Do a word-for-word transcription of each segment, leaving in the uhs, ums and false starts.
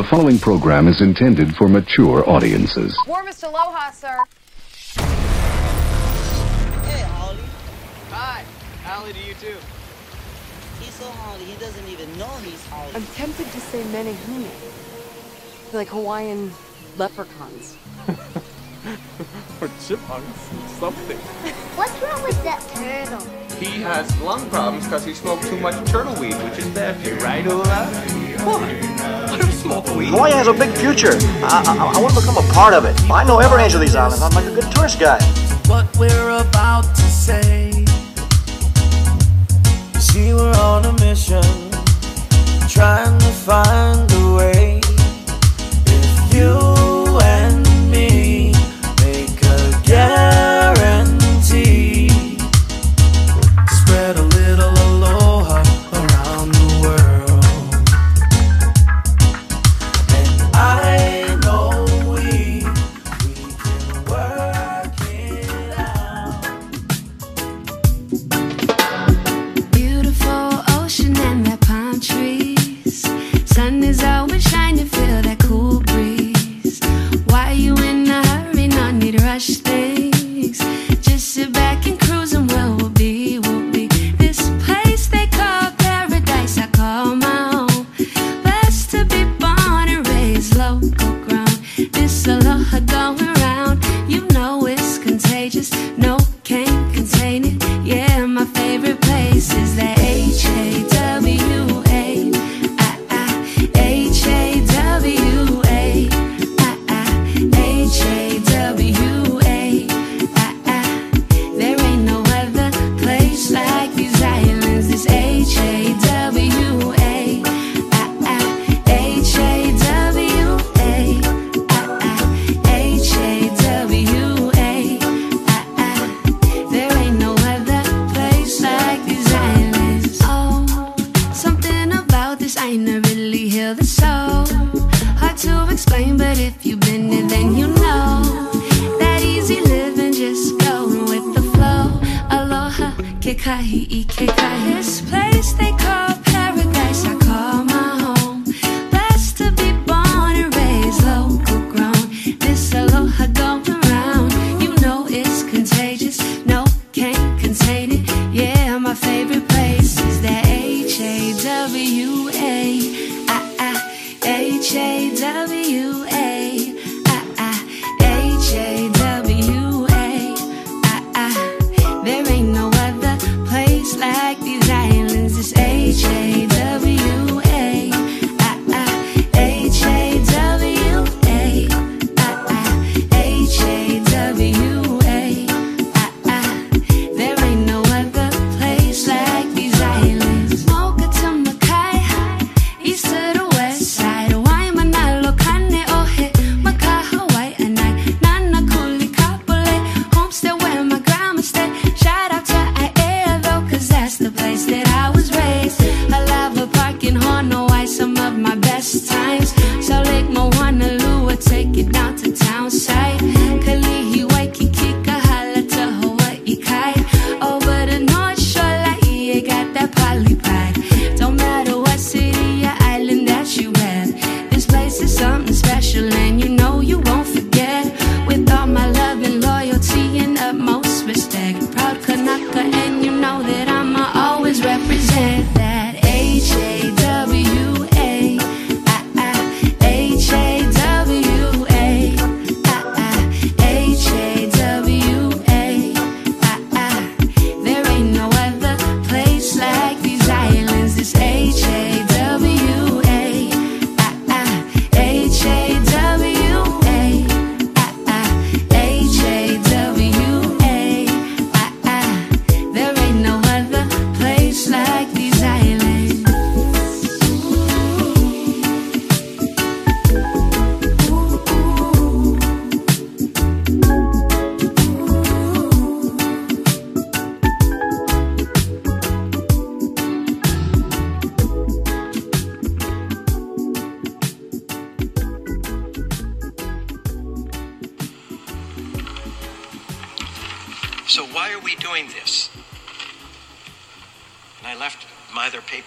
The following program is intended for mature audiences. Warmest aloha, sir. Hey, Holly. Hi. Holly to you, too. He's so Holly, he doesn't even know he's Holly. I'm tempted to say menehune. Like Hawaiian leprechauns. Or chipmunks, something. What's wrong with that turtle? He has lung problems because he smoked too much turtle weed, which is bad for you, right, Ola? What? I don't smoke weed. Hawaii has a big future. I, I, I want to become a part of it. I know every edge of these islands. I'm like a good tourist guy. What we're about to say. See, we're on a mission, trying to find a way. If you and me make a guarantee, spread a little aloha around the world.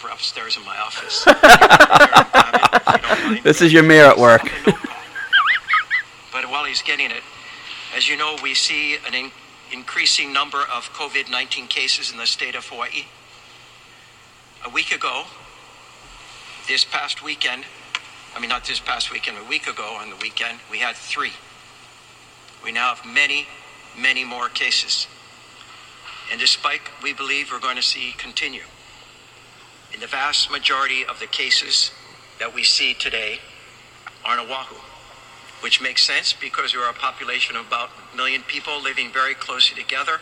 Upstairs in my office. This is your mayor at work. But while he's getting it, as you know, we see an in- increasing number of COVID nineteen cases in the state of Hawaii. A week ago, this past weekend, I mean, not this past weekend, a week ago on the weekend, we had three. We now have many, many more cases. And this spike, we believe, we're going to see continue. In the vast majority of the cases that we see today are on Oahu, which makes sense because we're a population of about a million people living very closely together,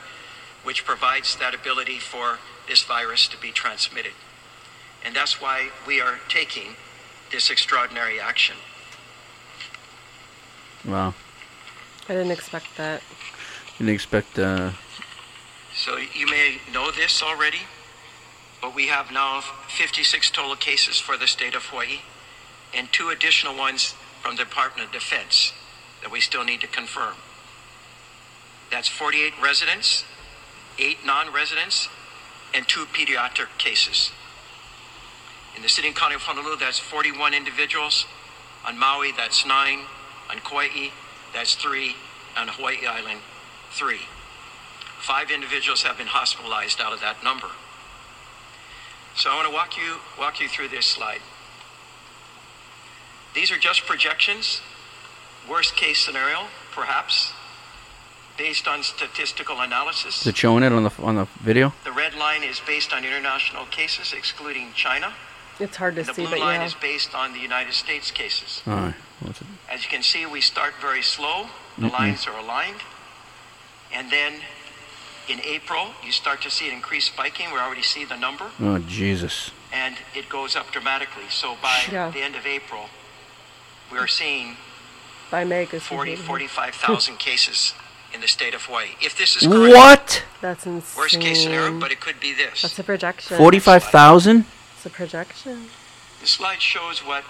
which provides that ability for this virus to be transmitted. And that's why we are taking this extraordinary action. Wow. I didn't expect that. Didn't expect... Uh... So you may know this already, but we have now fifty-six total cases for the state of Hawaii and two additional ones from the Department of Defense that we still need to confirm. That's forty-eight residents, eight non-residents, and two pediatric cases. In the city and county of Honolulu, that's forty-one individuals. On Maui, that's nine. On Kauai, that's three. On Hawaii Island, three. Five individuals have been hospitalized out of that number. So I want to walk you walk you through this slide. These are just projections, worst case scenario, perhaps, based on statistical analysis. Is it showing it on the on the video? The red line is based on international cases, excluding China. It's hard to see, but yeah. The blue line is based on the United States cases. All right. What's it? As you can see, we start very slow. The mm-hmm. lines are aligned. And then in April, you start to see an increased spiking. We already see the number. Oh, Jesus. And it goes up dramatically. So by yeah. the end of April, we are seeing by May, forty, forty-five thousand cases in the state of Hawaii. If this is correct. What? That's insane. Worst case scenario, but it could be this. That's a projection. forty-five thousand? It's a projection. This slide shows what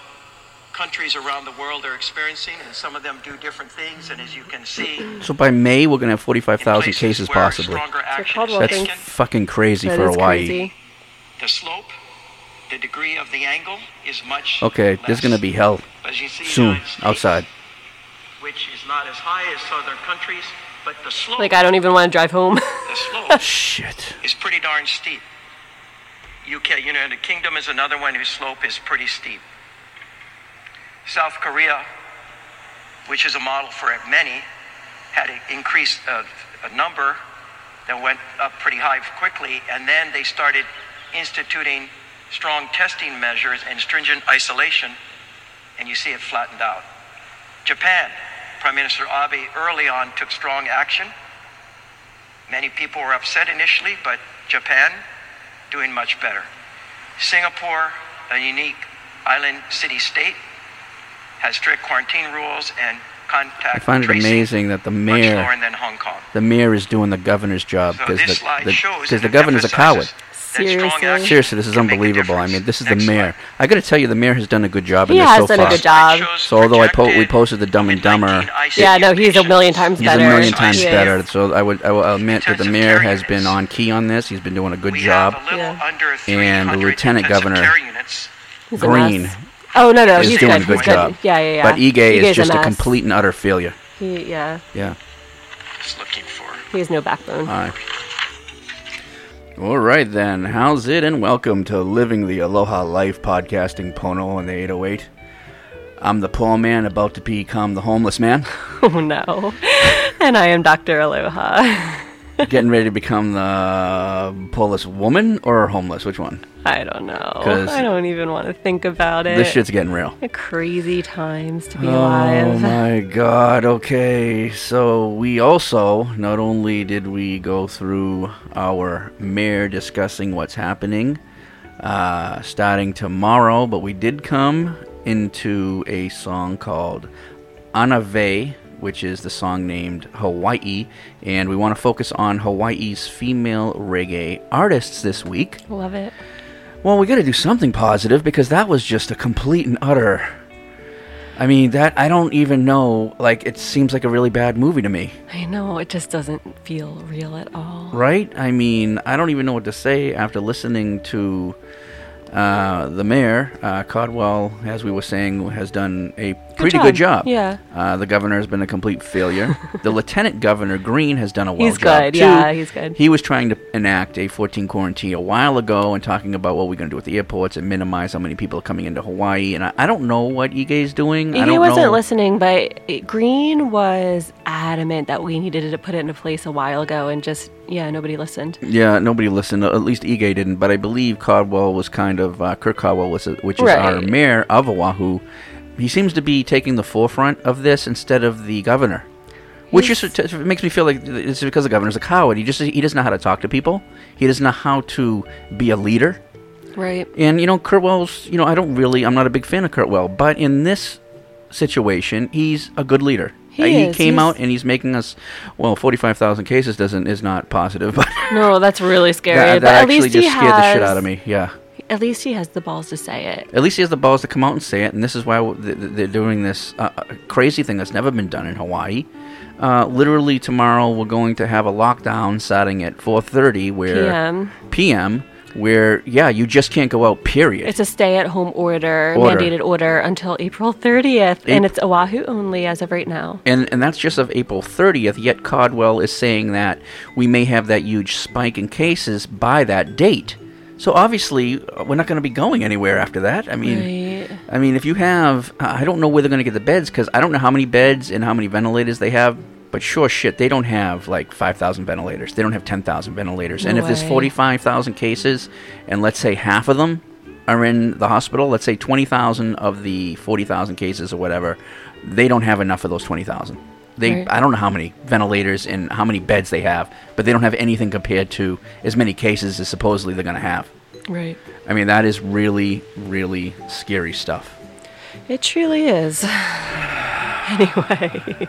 countries around the world are experiencing, and some of them do different things, and as you can see... So by May, we're going to have forty-five thousand cases possibly. That's fucking crazy for Hawaii. The slope, the degree of the angle is much less. Okay, there's going to be hell soon outside. Which is not as high as southern countries, but the slope... Like, I don't even want to drive home. The slope Shit. is pretty darn steep. U K, United Kingdom is another one whose slope is pretty steep. South Korea, which is a model for many, had an increased uh, a number that went up pretty high quickly, and then they started instituting strong testing measures and stringent isolation, and you see it flattened out. Japan, Prime Minister Abe early on took strong action. Many people were upset initially, but Japan doing much better. Singapore, a unique island city-state, has strict quarantine rules and contact I find it tracing, amazing that the mayor, Hong Kong. the mayor is doing the governor's job because so the, the, the governor's a coward. Seriously, Seriously this is unbelievable. I mean, this is Next the mayor. Slide. I got to tell you, the mayor has done a good job he in this so far. He has done a good job. So although I po- we posted the Dumb and Dumber, it, yeah, no, he's a million times he's better. He's a million times he better. Is. So I would I will admit that the mayor has been on key on this. He's been doing a good we job, a yeah. and the lieutenant governor, Green. Oh, no, no, he's, he's doing good. a good he's job. Good. Yeah, yeah, yeah. But Ige Ige's is just a, a complete and utter failure. He, yeah. Yeah. Just looking for. He has no backbone. All right. All right, then. How's it? And welcome to Living the Aloha Life podcasting Pono and the eight oh eight. I'm the poor man about to become the homeless man. Oh, no. And I am Doctor Aloha. Getting ready to become the Polish woman or homeless? Which one? I don't know. I don't even want to think about it. This shit's getting real. Crazy times to be oh alive. Oh my god. Okay. So we also, not only did we go through our mayor discussing what's happening uh, starting tomorrow, but we did come into a song called Anave, which is the song named Hawaii, and we want to focus on Hawaii's female reggae artists this week. Love it. Well, we got to do something positive because that was just a complete and utter... I mean, that I don't even know. Like, it seems like a really bad movie to me. I know. It just doesn't feel real at all. Right? I mean, I don't even know what to say after listening to Uh, the mayor, uh, Caldwell, as we were saying, has done a pretty good job. Good job. Yeah. Uh, the governor has been a complete failure. The lieutenant governor, Green, has done a well he's job, good. too. Yeah, he's good. He was trying to enact a fourteen quarantine a while ago and talking about what we're going to do with the airports and minimize how many people are coming into Hawaii. And I, I don't know what Ige is doing. Ige I don't wasn't know. listening, but it, Green was adamant that we needed to put it into place a while ago and just... Yeah, nobody listened. Yeah, nobody listened. At least Ige didn't. But I believe Caldwell was kind of, uh, Kirk Caldwell, was a, which is right. our mayor of Oahu. He seems to be taking the forefront of this instead of the governor, which is, it makes me feel like it's because the governor's a coward. He just he doesn't know how to talk to people. He doesn't know how to be a leader. Right. And, you know, Kurtwell's, you know, I don't really, I'm not a big fan of Kurtwell. But in this situation, he's a good leader. He, uh, he came he's out and he's making us, well, forty-five thousand cases doesn't is not positive. But no, that's really scary. that, that but actually at least just he scared has, the shit out of me, yeah. At least he has the balls to say it. At least he has the balls to come out and say it, and this is why th- th- they're doing this uh, crazy thing that's never been done in Hawaii. Uh, literally tomorrow we're going to have a lockdown starting at four thirty where P M P M where, yeah, you just can't go out, period. It's a stay-at-home order, order. mandated order, until April thirtieth, April. And it's Oahu only as of right now. And and that's just of April thirtieth, yet Caldwell is saying that we may have that huge spike in cases by that date. So obviously, we're not going to be going anywhere after that. I mean, right. I mean, if you have... I don't know where they're going to get the beds, because I don't know how many beds and how many ventilators they have. But sure shit, they don't have like five thousand ventilators. They don't have ten thousand ventilators. No and if way. There's forty-five thousand cases, and let's say half of them are in the hospital, let's say twenty thousand of the forty thousand cases or whatever, they don't have enough of those twenty thousand. They, right. I don't know how many ventilators and how many beds they have, but they don't have anything compared to as many cases as supposedly they're going to have. Right. I mean, that is really, really scary stuff. It truly is. Anyway,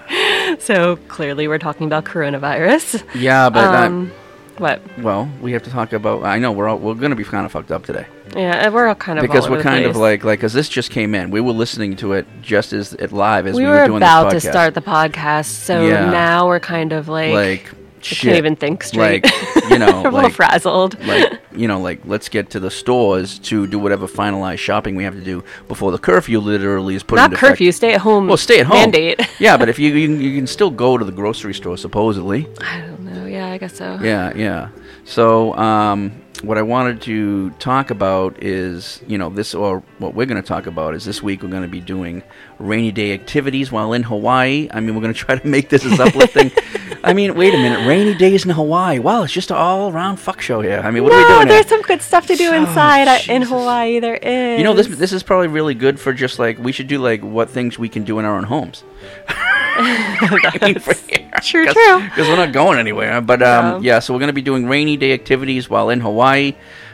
so clearly we're talking about coronavirus. Yeah, but um, that, what? Well, we have to talk about. I know we're all, we're going to be kind of fucked up today. Yeah, we're all kind of because all we're over kind the place. of like like because this just came in. We were listening to it just as it live as we, we were, were doing this podcast. We were about to start the podcast, so yeah. now we're kind of like like shit. can't even think straight. Like you know, we're like, a little frazzled. Like you know, like let's get to the stores to do whatever finalized shopping we have to do before the curfew literally is put into effect. Not curfew, stay at home. Well, stay at home mandate. Yeah, but if you, you you can still go to the grocery store supposedly. I don't know. Yeah, I guess so. Yeah, yeah. So, um, what I wanted to talk about is, you know, this or what we're going to talk about is this week we're going to be doing rainy day activities while in Hawaii. I mean, we're going to try to make this as uplifting. I mean, wait a minute, rainy days in Hawaii. Wow, it's just an all-around fuck show here. I mean, what no, are we doing? No, there's here? some good stuff to do so, inside uh, in Hawaii. There is. You know, this this is probably really good for just like we should do like what things we can do in our own homes. True, Cause, true. Because we're not going anywhere. But um, yeah. yeah, so we're going to be doing rainy day activities while in Hawaii,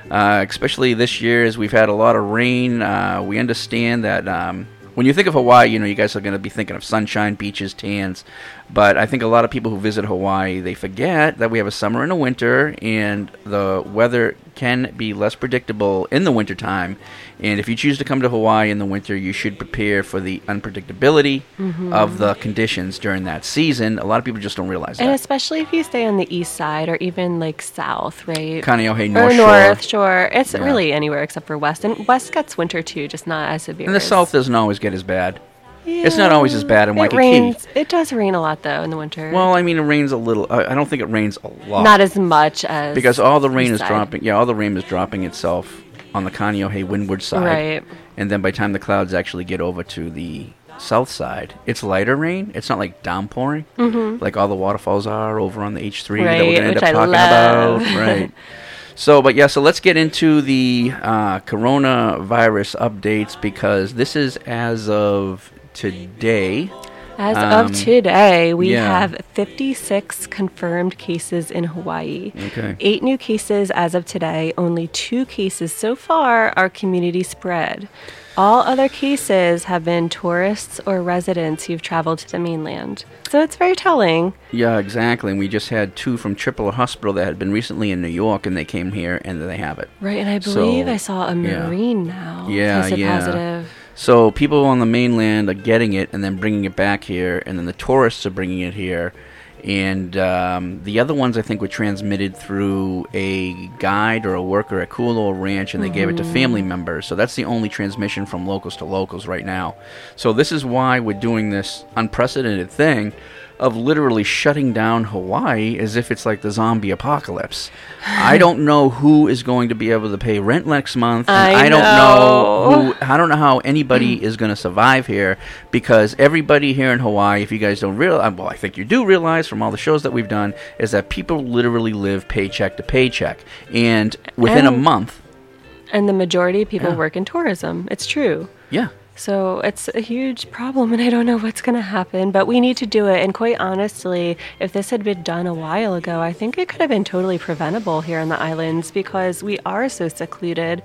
uh, especially this year as we've had a lot of rain. Uh, we understand that um, when you think of Hawaii, you know, you guys are going to be thinking of sunshine, beaches, tans. But I think a lot of people who visit Hawaii, they forget that we have a summer and a winter, and the weather can be less predictable in the wintertime. And if you choose to come to Hawaii in the winter, you should prepare for the unpredictability mm-hmm. of the conditions during that season. A lot of people just don't realize that. And especially if you stay on the east side or even like south, right? Kaneohe, North or Shore. North Shore. It's yeah. really anywhere except for west. And west gets winter too, just not as severe. And the south doesn't always get as bad. Yeah. It's not always as bad in Waikiki. It rains. It does rain a lot, though, in the winter. Well, I mean, it rains a little. Uh, I don't think it rains a lot. Not as much as... Because all the rain is side. dropping... Yeah, all the rain is dropping itself on the Kaneohe windward side. Right. And then by the time the clouds actually get over to the south side, it's lighter rain. It's not like downpouring. Mm-hmm. Like all the waterfalls are over on the H three right, that we're going to end up I talking love. about. Right. So, but yeah, so let's get into the uh, coronavirus updates because this is as of... Today, as um, of today, we yeah. have fifty-six confirmed cases in Hawaii. Okay. Eight new cases as of today. Only two cases so far are community spread. All other cases have been tourists or residents who've traveled to the mainland. So it's very telling. Yeah, exactly. And we just had two from Tupola Hospital that had been recently in New York, and they came here, and they have it. Right, and I believe so, I saw a Marine yeah. now. Yeah, tested yeah. positive. So people on the mainland are getting it and then bringing it back here, and then the tourists are bringing it here, And um, the other ones, I think, were transmitted through a guide or a worker at Kualoa Ranch, and they mm-hmm. gave it to family members. So that's the only transmission from locals to locals right now. So this is why we're doing this unprecedented thing of literally shutting down Hawaii as if it's like the zombie apocalypse. I don't know who is going to be able to pay rent next month. And I, I don't know. know who, I don't know how anybody is going to survive here, because everybody here in Hawaii, if you guys don't realize, well, I think you do realize from all the shows that we've done, is that people literally live paycheck to paycheck. And within and, a month. And the majority of people yeah. work in tourism. It's true. Yeah. So it's a huge problem, and I don't know what's going to happen, but we need to do it. And quite honestly, if this had been done a while ago, I think it could have been totally preventable here on the islands, because we are so secluded.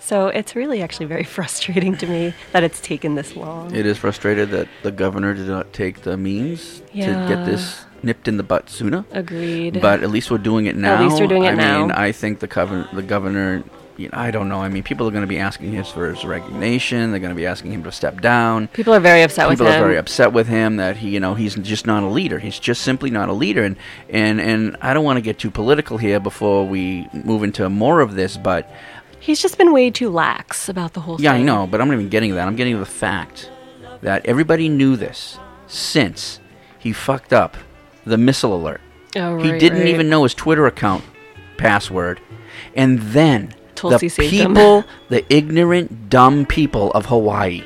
So it's really actually very frustrating to me that it's taken this long. It is frustrated that the governor did not take the means yeah. to get this nipped in the butt sooner. Agreed. But at least we're doing it now. At least we're doing it I now. I mean, I think the, coven- the governor... You know, I don't know. I mean, people are going to be asking him for his resignation. They're going to be asking him to step down. People are very upset people with him. People are very upset with him that he, you know, he's just not a leader. He's just simply not a leader. And and, and I don't want to get too political here before we move into more of this, but he's just been way too lax about the whole yeah, thing. Yeah, I know, but I'm not even getting to that. I'm getting to the fact that everybody knew this since he fucked up the missile alert. Oh, right, he didn't right. even know his Twitter account password. And then Tulsi the people, the ignorant, dumb people of Hawaii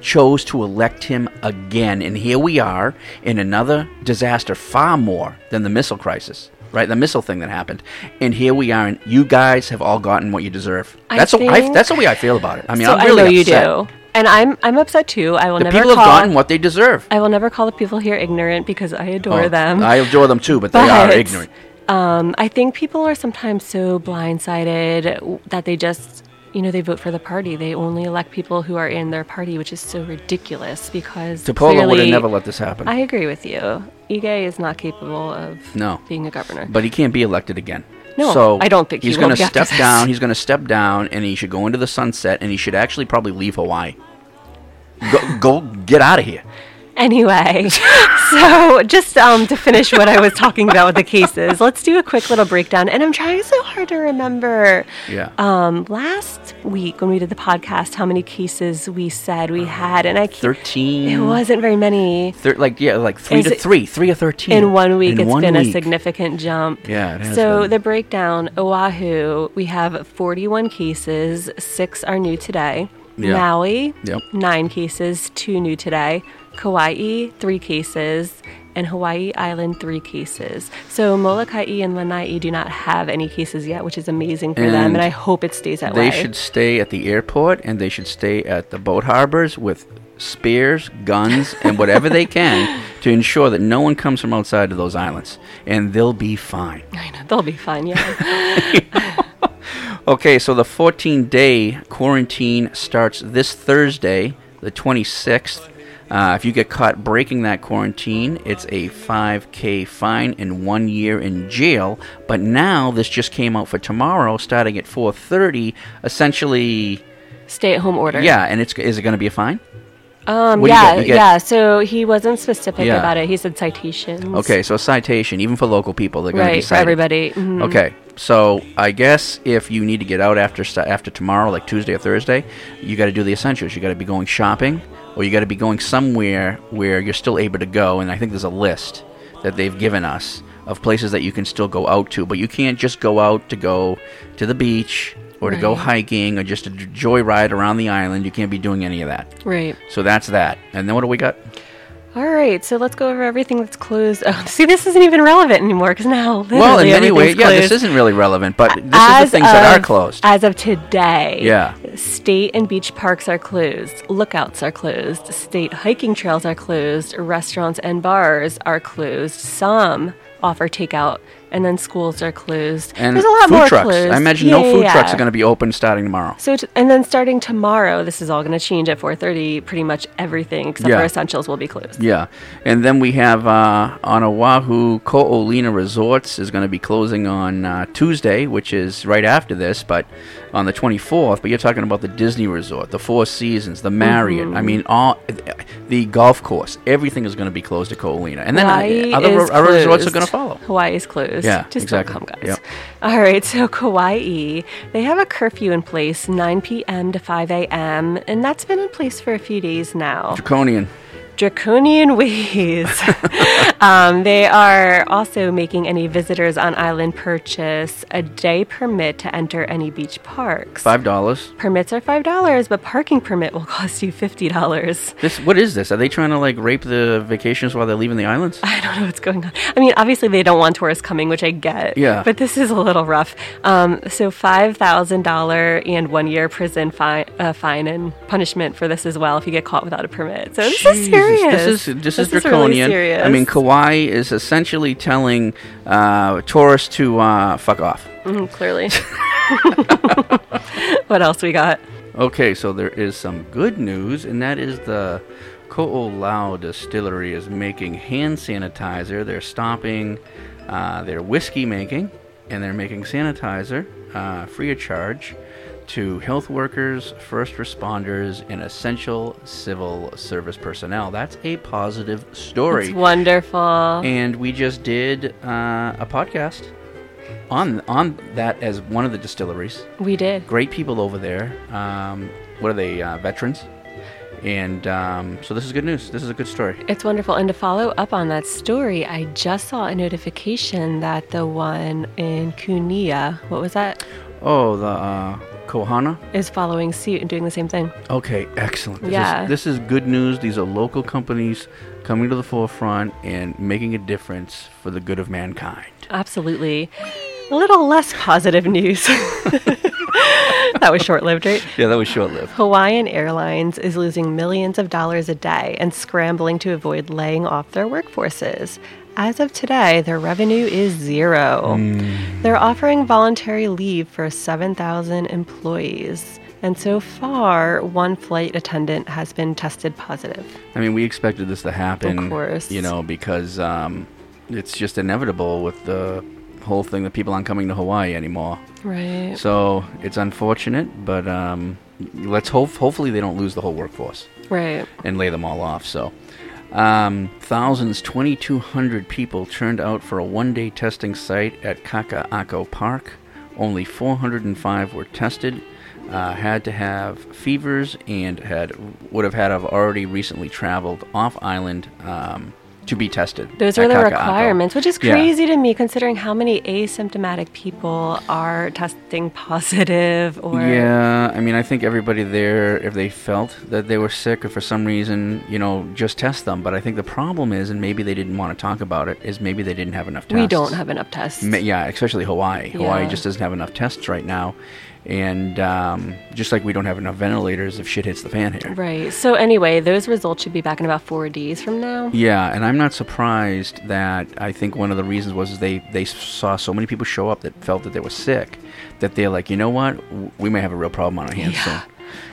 chose to elect him again. And here we are in another disaster, far more than the missile crisis, right? The missile thing that happened. And here we are, and you guys have all gotten what you deserve. I that's, think, a, I, that's the way I feel about it. I mean, so I'm really I know upset. You do. And I'm I'm upset too. I will the never people call, have gotten what they deserve. I will never call the people here ignorant, because I adore oh, them. I adore them too, but, but they are ignorant. Um, I think people are sometimes so blindsided that they just, you know, they vote for the party. They only elect people who are in their party, which is so ridiculous, because Tupola would have never let this happen. I agree with you. Ige is not capable of no. being a governor. But he can't be elected again. No, so I don't think he he's going to step down. He's going to step down, and he should go into the sunset, and he should actually probably leave Hawaii. Go, go get out of here. Anyway, so just um, to finish what I was talking about with the cases, let's do a quick little breakdown. And I'm trying so hard to remember yeah. um, last week when we did the podcast how many cases we said we had. And I thirteen. It wasn't very many. Thir- like, yeah, like three to three, three or thirteen. In one week, in it's one been week. a significant jump. Yeah, it has So been. The breakdown, Oahu, we have forty-one cases, six are new today. Yeah. Maui, yep. nine cases, two new today. Kauai, three cases, and Hawaii Island, three cases. So Molokai and Lanai do not have any cases yet, which is amazing for and them, and I hope it stays that way. They should stay at the airport, and they should stay at the boat harbors with spears, guns, and whatever they can to ensure that no one comes from outside of those islands, and they'll be fine. I know, they'll be fine, yeah. You know? Okay, so the fourteen-day quarantine starts this Thursday, the twenty-sixth. Uh, if you get caught breaking that quarantine, it's a five K fine and one year in jail. But now this just came out for tomorrow, starting at four thirty. Essentially, stay-at-home order. Yeah, and it's is it going to be a fine? Um, yeah, you get? You get? yeah. So he wasn't specific yeah. about it. He said citations. Okay, so a citation, even for local people, they're going right, to be cited. Right, for everybody. Mm-hmm. Okay. So I guess if you need to get out after after tomorrow, like Tuesday or Thursday, you got to do the essentials. You got to be going shopping, or you got to be going somewhere where you're still able to go. And I think there's a list that they've given us of places that you can still go out to, but you can't just go out to go to the beach or to right. go hiking or just to joyride around the island. You can't be doing any of that. Right. So that's that. And then what do we got? All right, so let's go over everything that's closed. Oh, see, this isn't even relevant anymore, because now literally well, in many ways, yeah, closed. This isn't really relevant, but this as is the things of, that are closed. As of today, yeah. state and beach parks are closed, lookouts are closed, state hiking trails are closed, restaurants and bars are closed, some offer takeout, and then schools are closed. And there's a lot food more trucks. Closed. I imagine yeah, no food yeah. trucks are going to be open starting tomorrow. So, t- and then starting tomorrow, this is all going to change at four thirty. Pretty much everything except yeah. for essentials will be closed. Yeah, and then we have uh, on Oahu, Ko'olina Resorts is going to be closing on uh, Tuesday, which is right after this. But on the twenty-fourth, but you're talking about the Disney Resort, the Four Seasons, the Marriott. Mm-hmm. I mean, all the golf course, everything is going to be closed to Ko'olina. And then Hawaii other, is other resorts are going to follow. Hawaii is closed. Yeah, Just exactly. don't come, guys. Yep. All right, so Kauai, they have a curfew in place, nine p.m. to five a.m., and that's been in place for a few days now. Draconian. Draconian ways. um, they are also making any visitors on island purchase a day permit to enter any beach parks. five dollars. Permits are five dollars, but parking permit will cost you fifty dollars. This, what is this? Are they trying to like rape the vacationers while they're leaving the islands? I don't know what's going on. I mean, obviously they don't want tourists coming, which I get. Yeah. But this is a little rough. Um, so five thousand dollars and one year prison fi- uh, fine and punishment for this as well if you get caught without a permit. So Jeez. This is serious. This is this, this is draconian. Is really I mean, Kauai is essentially telling uh, tourists to uh, fuck off. Mm, clearly. What else we got? Okay, so there is some good news, and that is the Ko'olau Distillery is making hand sanitizer. They're stopping uh, their whiskey making, and they're making sanitizer uh, free of charge to health workers, first responders, and essential civil service personnel. That's a positive story. It's wonderful. And we just did uh, a podcast on on that as one of the distilleries. We did. Great people over there. Um, what are they, uh, veterans? And um, so this is good news. This is a good story. It's wonderful. And to follow up on that story, I just saw a notification that the one in Kunia, what was that? Oh, the... Uh, Kohana is following suit and doing the same thing. Okay, excellent. This yeah. Is, this is good news. These are local companies coming to the forefront and making a difference for the good of mankind. Absolutely. A little less positive news. That was short-lived, right? Yeah, that was short-lived. Hawaiian Airlines is losing millions of dollars a day and scrambling to avoid laying off their workforces. As of today, their revenue is zero. Mm. They're offering voluntary leave for seven thousand employees. And so far, one flight attendant has been tested positive. I mean, we expected this to happen. Of course. You know, because um, it's just inevitable with the whole thing that people aren't coming to Hawaii anymore. Right. So it's unfortunate, but um, let's hope, hopefully they don't lose the whole workforce. Right. And lay them all off, so... Um, thousands, twenty-two hundred people turned out for a one-day testing site at Kaka'ako Park. Only four hundred five were tested, uh, had to have fevers, and had would have had have already recently traveled off-island um, to be tested. Those are the Kaka'ako. Requirements, which is crazy yeah. to me, considering how many asymptomatic people are testing positive. Or yeah, I mean, I think everybody there, if they felt that they were sick or for some reason, you know, just test them. But I think the problem is, and maybe they didn't want to talk about it, is maybe they didn't have enough tests. We don't have enough tests. Ma- yeah, especially Hawaii. Yeah. Hawaii just doesn't have enough tests right now. And um, just like we don't have enough ventilators if shit hits the fan here. Right. So anyway, those results should be back in about four days from now. Yeah, and I'm not surprised that I think one of the reasons was they, they saw so many people show up that felt that they were sick that they're like, you know what, we may have a real problem on our hands soon. Yeah.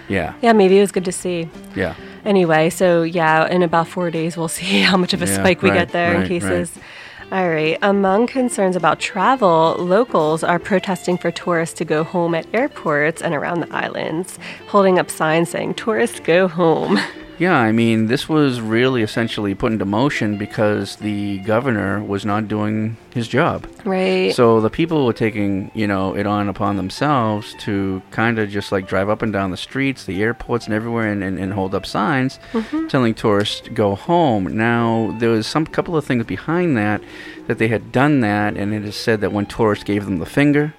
Yeah. Yeah, maybe it was good to see. Yeah. Anyway, so yeah, in about four days we'll see how much of a yeah, spike we right, get there right, in cases. Right. All right. Among concerns about travel, locals are protesting for tourists to go home at airports and around the islands, holding up signs saying, tourists go home. Yeah, I mean, this was really essentially put into motion because the governor was not doing his job. Right. So the people were taking, you know, it on upon themselves to kind of just like drive up and down the streets, the airports and everywhere and, and, and hold up signs mm-hmm. telling tourists go home. Now, there was some couple of things behind that, that they had done that, and it is said that when tourists gave them the finger...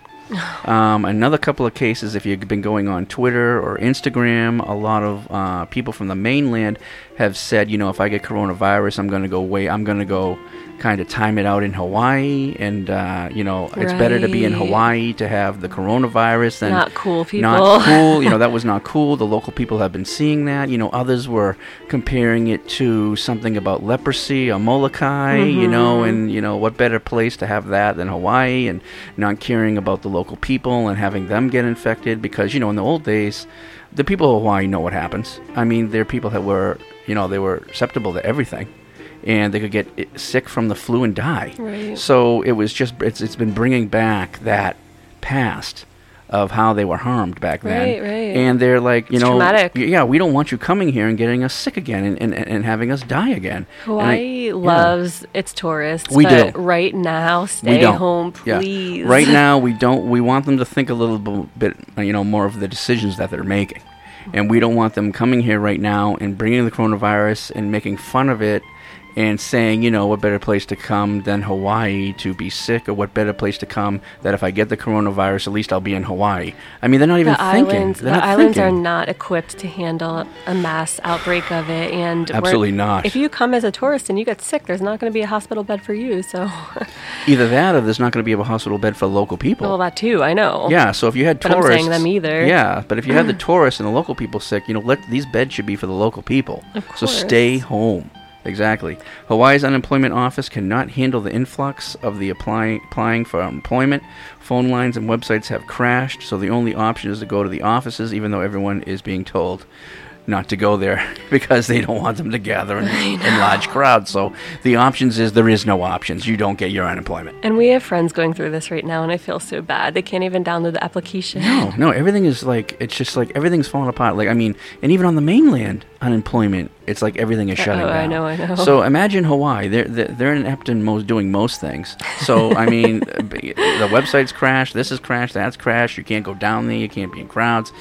Um, another couple of cases, if you've been going on Twitter or Instagram, a lot of uh, people from the mainland have said, you know, if I get coronavirus, I'm going to go away. I'm going to go kind of time it out in Hawaii. And, uh, you know, right. It's better to be in Hawaii to have the coronavirus than not cool people. Not cool. You know, that was not cool. The local people have been seeing that. You know, others were comparing it to something about leprosy or Molokai, mm-hmm. you know, and, you know, what better place to have that than Hawaii and not caring about the local people and having them get infected because, you know, in the old days, the people of Hawaii know what happens. I mean, they're people that were, you know, they were susceptible to everything. And they could get sick from the flu and die. Right. So it was just, it's it's been bringing back that past of how they were harmed back then. Right, right. And they're like, you it's know, traumatic. Yeah, we don't want you coming here and getting us sick again and, and, and having us die again. Hawaii I, loves yeah. its tourists. We but do. Right now, stay home, please. Yeah. Right now, we don't. We want them to think a little bit, you know, more of the decisions that they're making. And we don't want them coming here right now and bringing the coronavirus and making fun of it and saying, you know, what better place to come than Hawaii to be sick, or what better place to come that if I get the coronavirus, at least I'll be in Hawaii. I mean, they're not even the thinking. Islands, the not islands thinking. Are not equipped to handle a mass outbreak of it. And absolutely not. If you come as a tourist and you get sick, there's not going to be a hospital bed for you. So either that, or there's not going to be a hospital bed for local people. Well, that too, I know. Yeah, so if you had tourists. But I'm saying them either. Yeah, but if you had the tourists and the local people sick, you know, let these beds should be for the local people. Of course. So stay home. Exactly. Hawaii's unemployment office cannot handle the influx of the apply, applying for employment. Phone lines and websites have crashed, so the only option is to go to the offices, even though everyone is being told not to go there because they don't want them to gather in, in large crowds. So the options is there is no options. You don't get your unemployment. And we have friends going through this right now, and I feel so bad. They can't even download the application. No, no. Everything is like, it's just like everything's falling apart. Like, I mean, and even on the mainland, unemployment, it's like everything is shutting Uh-oh, down. I know, I know. So imagine Hawaii. They're, they're, they're inept in most, doing most things. So, I mean, the website's crashed. This is crashed. That's crashed. You can't go down there. You can't be in crowds.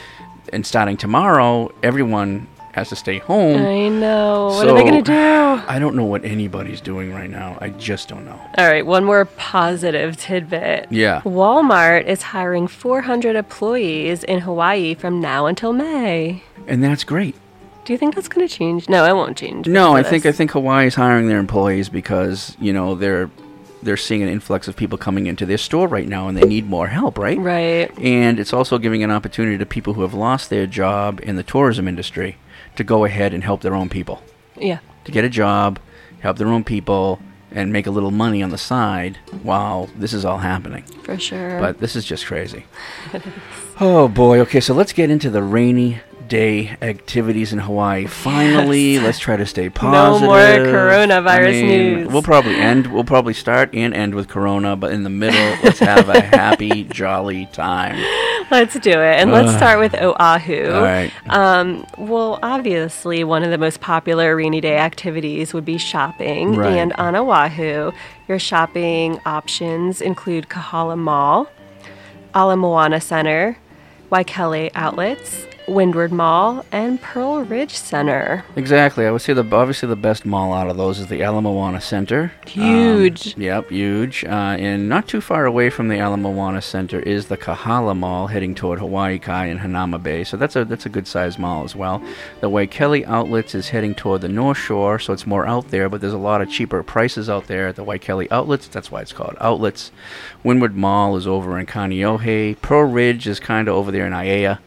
And starting tomorrow, everyone has to stay home. I know. So what are they going to do? I don't know what anybody's doing right now. I just don't know. All right. One more positive tidbit. Yeah. Walmart is hiring four hundred employees in Hawaii from now until May. And that's great. Do you think that's going to change? No, it won't change. No, I think I think Hawaii is hiring their employees because, you know, they're... they're seeing an influx of people coming into their store right now, and they need more help, right? Right. And it's also giving an opportunity to people who have lost their job in the tourism industry to go ahead and help their own people. Yeah. To get a job, help their own people, and make a little money on the side while this is all happening. For sure. But this is just crazy. It is. Oh, boy. Okay, so let's get into the rainy day activities in Hawaii. Finally, yes. Let's try to stay positive. No more coronavirus I mean, news. We'll probably end. We'll probably start and end with corona, but in the middle, let's have a happy, jolly time. Let's do it. And Ugh. let's start with Oahu. All right. Um, well, obviously, one of the most popular rainy day activities would be shopping. Right. And on Oahu, your shopping options include Kahala Mall, Ala Moana Center, Waikele Outlets, Windward Mall, and Pearl Ridge Center. Exactly. I would say the obviously the best mall out of those is the Ala Moana Center. Huge. Um, yep, huge. Uh, and not too far away from the Ala Moana Center is the Kahala Mall, heading toward Hawaii Kai and Hanauma Bay. So that's a that's a good sized mall as well. The Waikele Outlets is heading toward the North Shore, so it's more out there, but there's a lot of cheaper prices out there at the Waikele Outlets. That's why it's called Outlets. Windward Mall is over in Kaneohe. Pearl Ridge is kind of over there in Aiea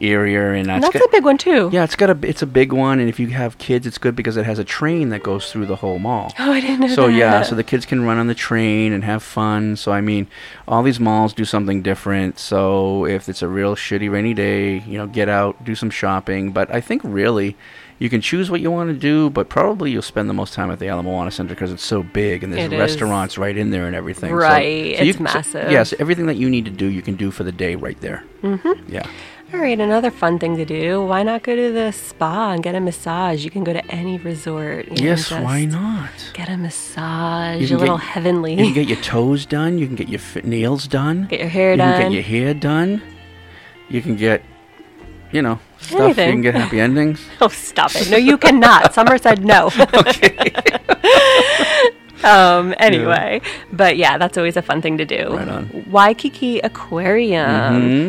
area, and, uh, and that's got, a big one too. Yeah, it's got a it's a big one, and if you have kids, it's good because it has a train that goes through the whole mall. Oh, I didn't know. So that. yeah, so the kids can run on the train and have fun. So I mean, all these malls do something different. So if it's a real shitty rainy day, you know, get out, do some shopping. But I think really, you can choose what you want to do, but probably you'll spend the most time at the Ala Moana Center because it's so big, and there's it restaurants is. right in there and everything. Right, so, so it's you, massive. So, yes, yeah, so everything that you need to do, you can do for the day right there. Mm-hmm. Yeah. All right, another fun thing to do. Why not go to the spa and get a massage? You can go to any resort. Yes, why not? Get a massage, you a little get, heavenly. You can get your toes done. You can get your nails done. Get your hair you done. You can get your hair done. You can get, you know, stuff. Anything. You can get happy endings. Oh, stop it. No, you cannot. Summer said no. Okay. Um, anyway, yeah. But yeah, that's always a fun thing to do. Right on. Waikiki Aquarium.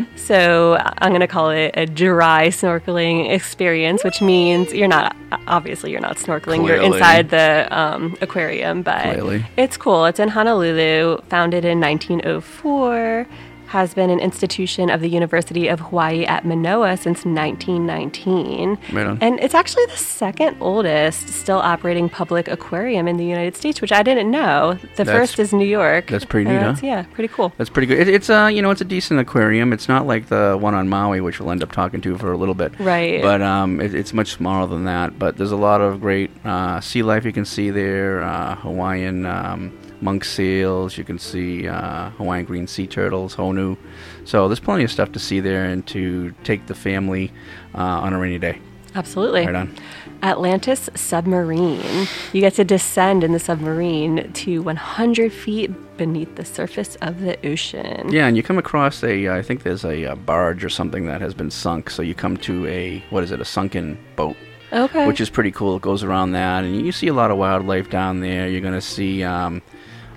Mm-hmm. So I'm going to call it a dry snorkeling experience, which means you're not, obviously you're not snorkeling. Clearly. You're inside the um, aquarium, but Clearly. It's cool. It's in Honolulu, founded in nineteen oh four, has been an institution of the University of Hawaii at Manoa since nineteen nineteen. Right on. And it's actually the second oldest still operating public aquarium in the United States, which I didn't know. The that's, first is New York. That's pretty neat, huh? Yeah, pretty cool. That's pretty good. It, it's uh, you know, it's a decent aquarium. It's not like the one on Maui, which we'll end up talking to for a little bit. Right. But um, it, it's much smaller than that. But there's a lot of great uh, sea life you can see there, uh, Hawaiian... Um, monk seals. You can see uh, Hawaiian green sea turtles, honu. So there's plenty of stuff to see there and to take the family uh, on a rainy day. Absolutely. Right on. Atlantis submarine. You get to descend in the submarine to one hundred feet beneath the surface of the ocean. Yeah, and you come across a, I think there's a, a barge or something that has been sunk. So you come to a, what is it, a sunken boat. Okay. Which is pretty cool. It goes around that, and you see a lot of wildlife down there. You're going to see um,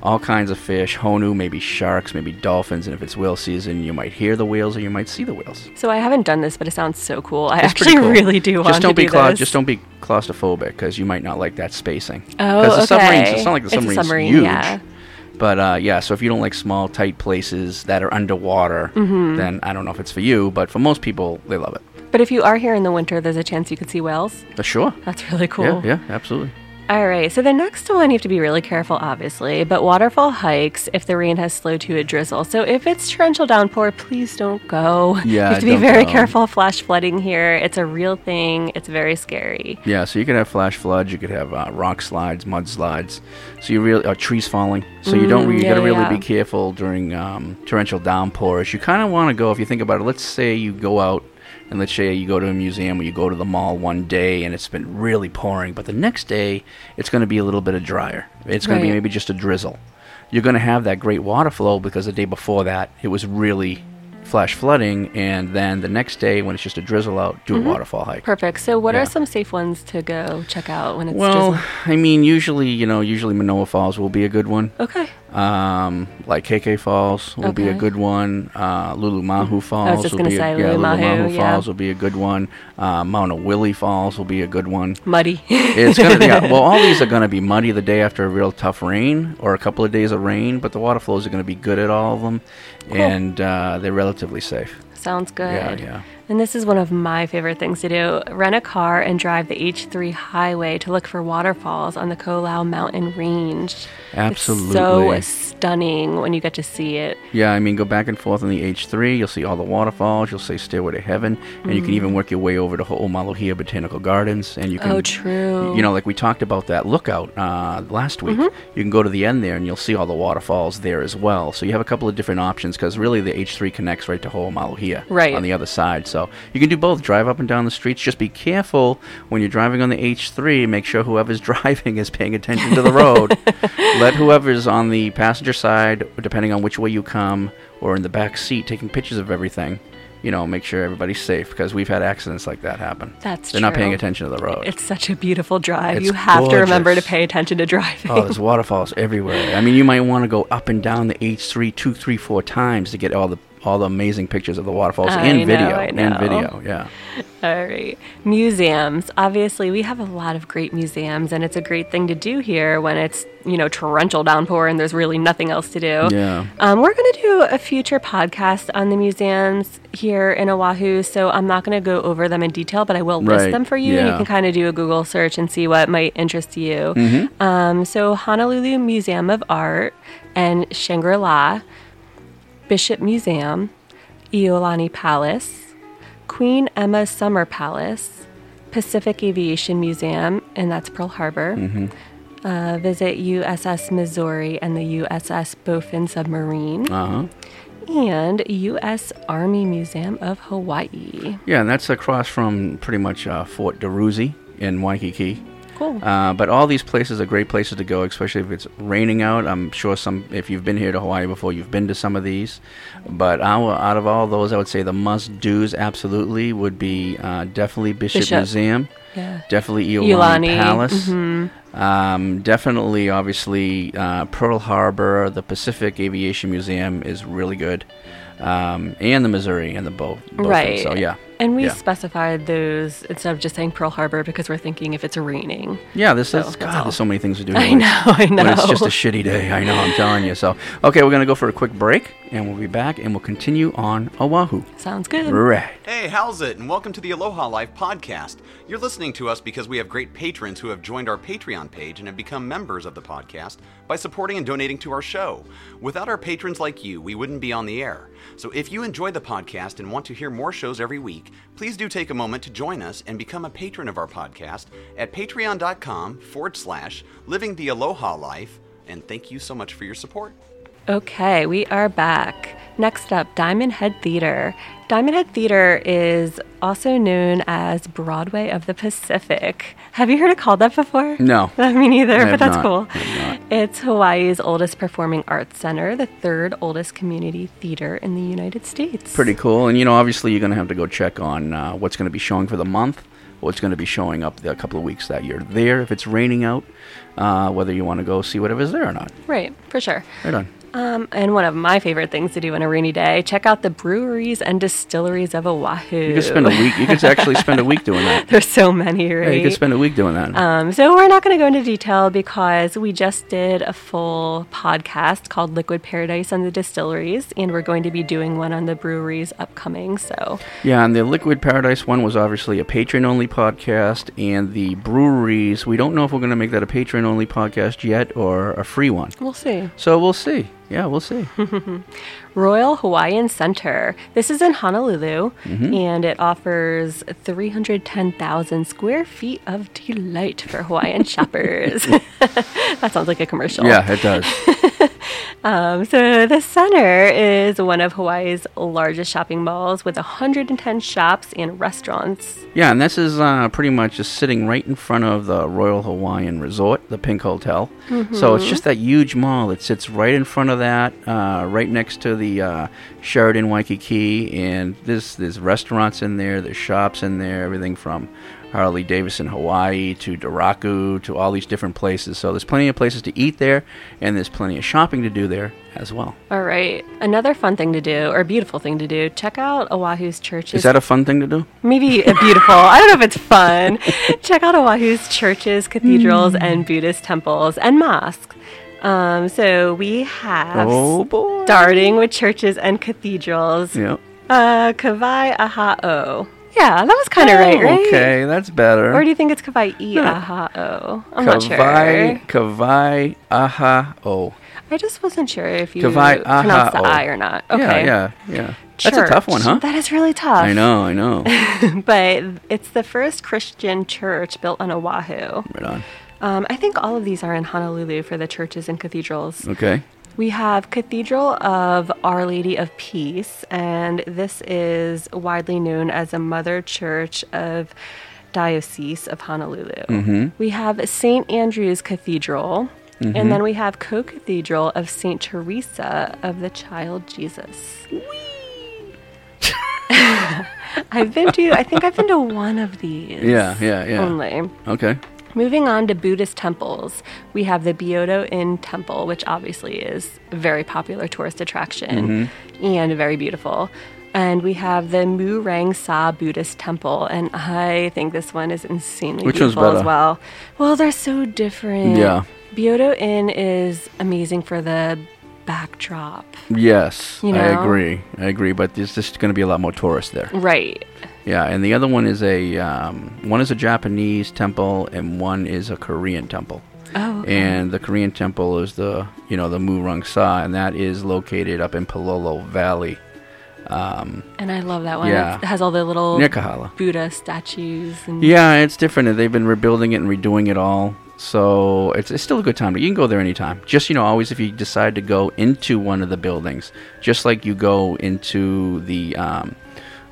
all kinds of fish, honu, maybe sharks, maybe dolphins, and if it's whale season, you might hear the whales or you might see the whales. So I haven't done this, but it sounds so cool. I it's actually cool. really do want just don't to be do cla- this. Just don't be claustrophobic, because you might not like that spacing. Oh, okay. Because the submarines, it's not like the submarine's it's a submarine, huge. Yeah. But, uh, yeah, so if you don't like small, tight places that are underwater, mm-hmm. then I don't know if it's for you, but for most people, they love it. But if you are here in the winter, there's a chance you could see whales? Uh, sure. That's really cool. Yeah, yeah, absolutely. All right, so the next one, you have to be really careful, obviously, but waterfall hikes if the rain has slowed to a drizzle. So if it's torrential downpour, please don't go. Yeah, you have to be very go. careful of flash flooding here. It's a real thing. It's very scary. Yeah, so you could have flash floods. You could have uh, rock slides, mud slides. So you really uh, trees falling. So you don't. Mm, you yeah, got to really yeah. be careful during um, torrential downpours. You kind of want to go, if you think about it. Let's say you go out. And let's say you go to a museum or you go to the mall one day and it's been really pouring, but the next day it's going to be a little bit of drier. It's right. going to be maybe just a drizzle. You're going to have that great water flow because the day before that it was really flash flooding, and then the next day when it's just a drizzle out, do mm-hmm. a waterfall hike. Perfect. So what yeah. are some safe ones to go check out when it's well, drizzling? I mean, usually, you know, usually Manoa Falls will be a good one. Okay. Um, like K K Falls will okay. be a good one. Uh, Lulumahu Falls I was just will be say a, yeah, Lulumahu, Lulumahu yeah. Falls will be a good one. Uh, Mauna Willi Falls will be a good one. Muddy. It's gonna be well, all these are gonna be muddy the day after a real tough rain or a couple of days of rain, but the water flows are gonna be good at all of them, cool. and uh, they're relatively safe. Sounds good. Yeah, yeah. And this is one of my favorite things to do. Rent a car and drive the H three highway to look for waterfalls on the Ko'olau Mountain Range. Absolutely. It's so stunning when you get to see it. Yeah, I mean, go back and forth on the H three. You'll see all the waterfalls. You'll see Stairway to Heaven. And mm. you can even work your way over to Ho'omalohia Botanical Gardens. And you can, oh, true. You know, like we talked about that lookout uh, last week. Mm-hmm. You can go to the end there and you'll see all the waterfalls there as well. So you have a couple of different options because really the H three connects right to Ho'omalohia right. on the other side. So you can do both. Drive up and down the streets. Just be careful when you're driving on the H three. Make sure whoever's driving is paying attention to the road. Let whoever's on the passenger side, depending on which way you come, or in the back seat taking pictures of everything, you know, make sure everybody's safe, because we've had accidents like that happen. That's They're true. They're not paying attention to the road. It's such a beautiful drive. It's you have gorgeous. to remember to pay attention to driving. Oh, there's waterfalls everywhere. I mean, you might want to go up and down the H three two, three, four times to get all the all the amazing pictures of the waterfalls I in know, video. I know. In video, yeah. All right. Museums. Obviously, we have a lot of great museums, and it's a great thing to do here when it's, you know, torrential downpour and there's really nothing else to do. Yeah. Um, we're going to do a future podcast on the museums here in Oahu, so I'm not going to go over them in detail, but I will list right. them for you. Yeah. And you can kind of do a Google search and see what might interest you. Mm-hmm. Um, so Honolulu Museum of Art and Shangri-La, Bishop Museum, Iolani Palace, Queen Emma Summer Palace, Pacific Aviation Museum, and that's Pearl Harbor. Mm-hmm. Uh, visit U S S Missouri and the U S S Bofin submarine. Uh-huh. And U S Army Museum of Hawaii. Yeah, and that's across from pretty much uh, Fort Daruzi in Waikiki. Cool. Uh, but all these places are great places to go, especially if it's raining out. I'm sure some, if you've been here to Hawaii before, you've been to some of these. But our, out of all those, I would say the must-dos absolutely would be uh, definitely Bishop, Bishop. Museum, yeah. definitely Iolani, Iolani. Palace, mm-hmm. um, definitely, obviously, uh, Pearl Harbor. The Pacific Aviation Museum is really good, um, and the Missouri and the boat. Right. Things. So, yeah. And we yeah. specified those instead of just saying Pearl Harbor because we're thinking if it's raining. Yeah, this so, is God. There's so many things to do. I know, I know. When it's just a shitty day. I know. I'm telling you. So, okay, we're gonna go for a quick break, and we'll be back, and we'll continue on Oahu. Sounds good. Right. Hey, how's it? And welcome to the Aloha Life podcast. You're listening to us because we have great patrons who have joined our Patreon page and have become members of the podcast by supporting and donating to our show. Without our patrons like you, we wouldn't be on the air. So, if you enjoy the podcast and want to hear more shows every week, please do take a moment to join us and become a patron of our podcast at patreon dot com forward slash living the Aloha Life and thank you so much for your support. Okay, we are back. Next up, Diamond Head Theater. Diamond Head Theater is also known as Broadway of the Pacific. Have you heard it called that before? No. Me neither, but that's not. Cool. It's Hawaii's oldest performing arts center, the third oldest community theater in the United States. Pretty cool. And, you know, obviously you're going to have to go check on uh, what's going to be showing for the month, what's going to be showing up the couple of weeks that you're there, if it's raining out, uh, whether you want to go see whatever's there or not. Right, for sure. Right on. Um, and one of my favorite things to do on a rainy day, check out the breweries and distilleries of Oahu. You could spend a week. You could actually spend a week doing that. There's so many, right? Yeah, you could spend a week doing that. Um, so we're not going to go into detail because we just did a full podcast called Liquid Paradise on the distilleries, and we're going to be doing one on the breweries upcoming. So yeah, and the Liquid Paradise one was obviously a patron-only podcast, and the breweries, we don't know if we're going to make that a patron-only podcast yet or a free one. We'll see. So we'll see. Yeah, we'll see. Royal Hawaiian Center. This is in Honolulu, mm-hmm. and it offers three hundred ten thousand square feet of delight for Hawaiian shoppers. That sounds like a commercial. Yeah, it does. um, so the center is one of Hawaii's largest shopping malls with one hundred ten shops and restaurants. Yeah, and this is uh, pretty much just sitting right in front of the Royal Hawaiian Resort, the Pink Hotel. Mm-hmm. So it's just that huge mall that sits right in front of that, uh, right next to the The uh, Sheraton Waikiki, and this there's restaurants in there, there's shops in there, everything from Harley Davidson Hawaii to Daraku to all these different places. So there's plenty of places to eat there, and there's plenty of shopping to do there as well. All right. Another fun thing to do, or beautiful thing to do, check out Oahu's churches. Is that a fun thing to do? Maybe a beautiful. I don't know if it's fun. Check out Oahu's churches, cathedrals, mm. and Buddhist temples, and mosques. Um, so we have, oh, starting with churches and cathedrals, yep. uh, Kawaiaha'o. Yeah, that was kind of oh, right, right? Okay, that's better. Or do you think it's Kawaiaha'o? I'm Kawai, not sure. Kawaiaha'o. I just wasn't sure if you Kawaiaha'o. Pronounced the I or not. Okay. Yeah, yeah, yeah. Church. That's a tough one, huh? That is really tough. I know, I know. But it's the first Christian church built on Oahu. Right on. Um, I think all of these are in Honolulu for the churches and cathedrals. Okay. We have Cathedral of Our Lady of Peace, and this is widely known as a mother church of Diocese of Honolulu. Mm-hmm. We have Saint Andrew's Cathedral, mm-hmm. and then we have Co-Cathedral of Saint Teresa of the Child Jesus. Whee! I've been to, I think I've been to one of these. Yeah, yeah, yeah. Only. Okay. Moving on to Buddhist temples, we have the Byodo-In temple, which obviously is a very popular tourist attraction mm-hmm. and very beautiful. And we have the Mu-Ryang-Sa Buddhist temple, and I think this one is insanely which beautiful as well. Well, they're so different. Yeah. Byodo-In is amazing for the backdrop. Yes, you know? I agree. I agree, but there's just going to be a lot more tourists there. Right. Yeah, and the other one is a um, one is a Japanese temple and one is a Korean temple. Oh. Okay. And the Korean temple is the you know the Mu-Ryang-Sa, and that is located up in Palolo Valley. Um, and I love that one. Yeah. It has all the little near Kahala Buddha statues. And yeah, it's different, and they've been rebuilding it and redoing it all. So it's it's still a good time, but you can go there anytime. Just, you know, always if you decide to go into one of the buildings, just like you go into the Um,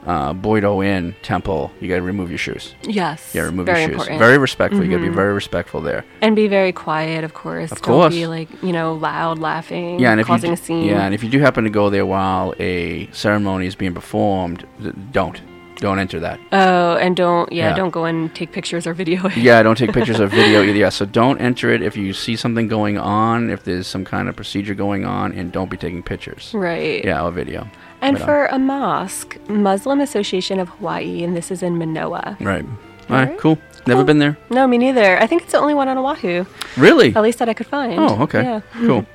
Uh, Byodo-In temple, you got to remove your shoes. Yes. Yeah, remove very your shoes. Important. Very respectful. Mm-hmm. You got to be very respectful there. And be very quiet, of course. Of course. Don't be like, you know, loud, laughing, yeah, and causing if you do, a scene. Yeah, and if you do happen to go there while a ceremony is being performed, th- don't. Don't enter that. Oh, and don't, yeah, yeah, don't go and take pictures or video it. Yeah, don't take pictures or video either. Yeah, so don't enter it if you see something going on, if there's some kind of procedure going on, and don't be taking pictures. Right. Yeah, or video. And right for on. A mosque, Muslim Association of Hawaii, and this is in Manoa. Right. All right, cool. Never cool. been there? No, me neither. I think it's the only one on Oahu. Really? At least that I could find. Oh, okay. Yeah. Cool.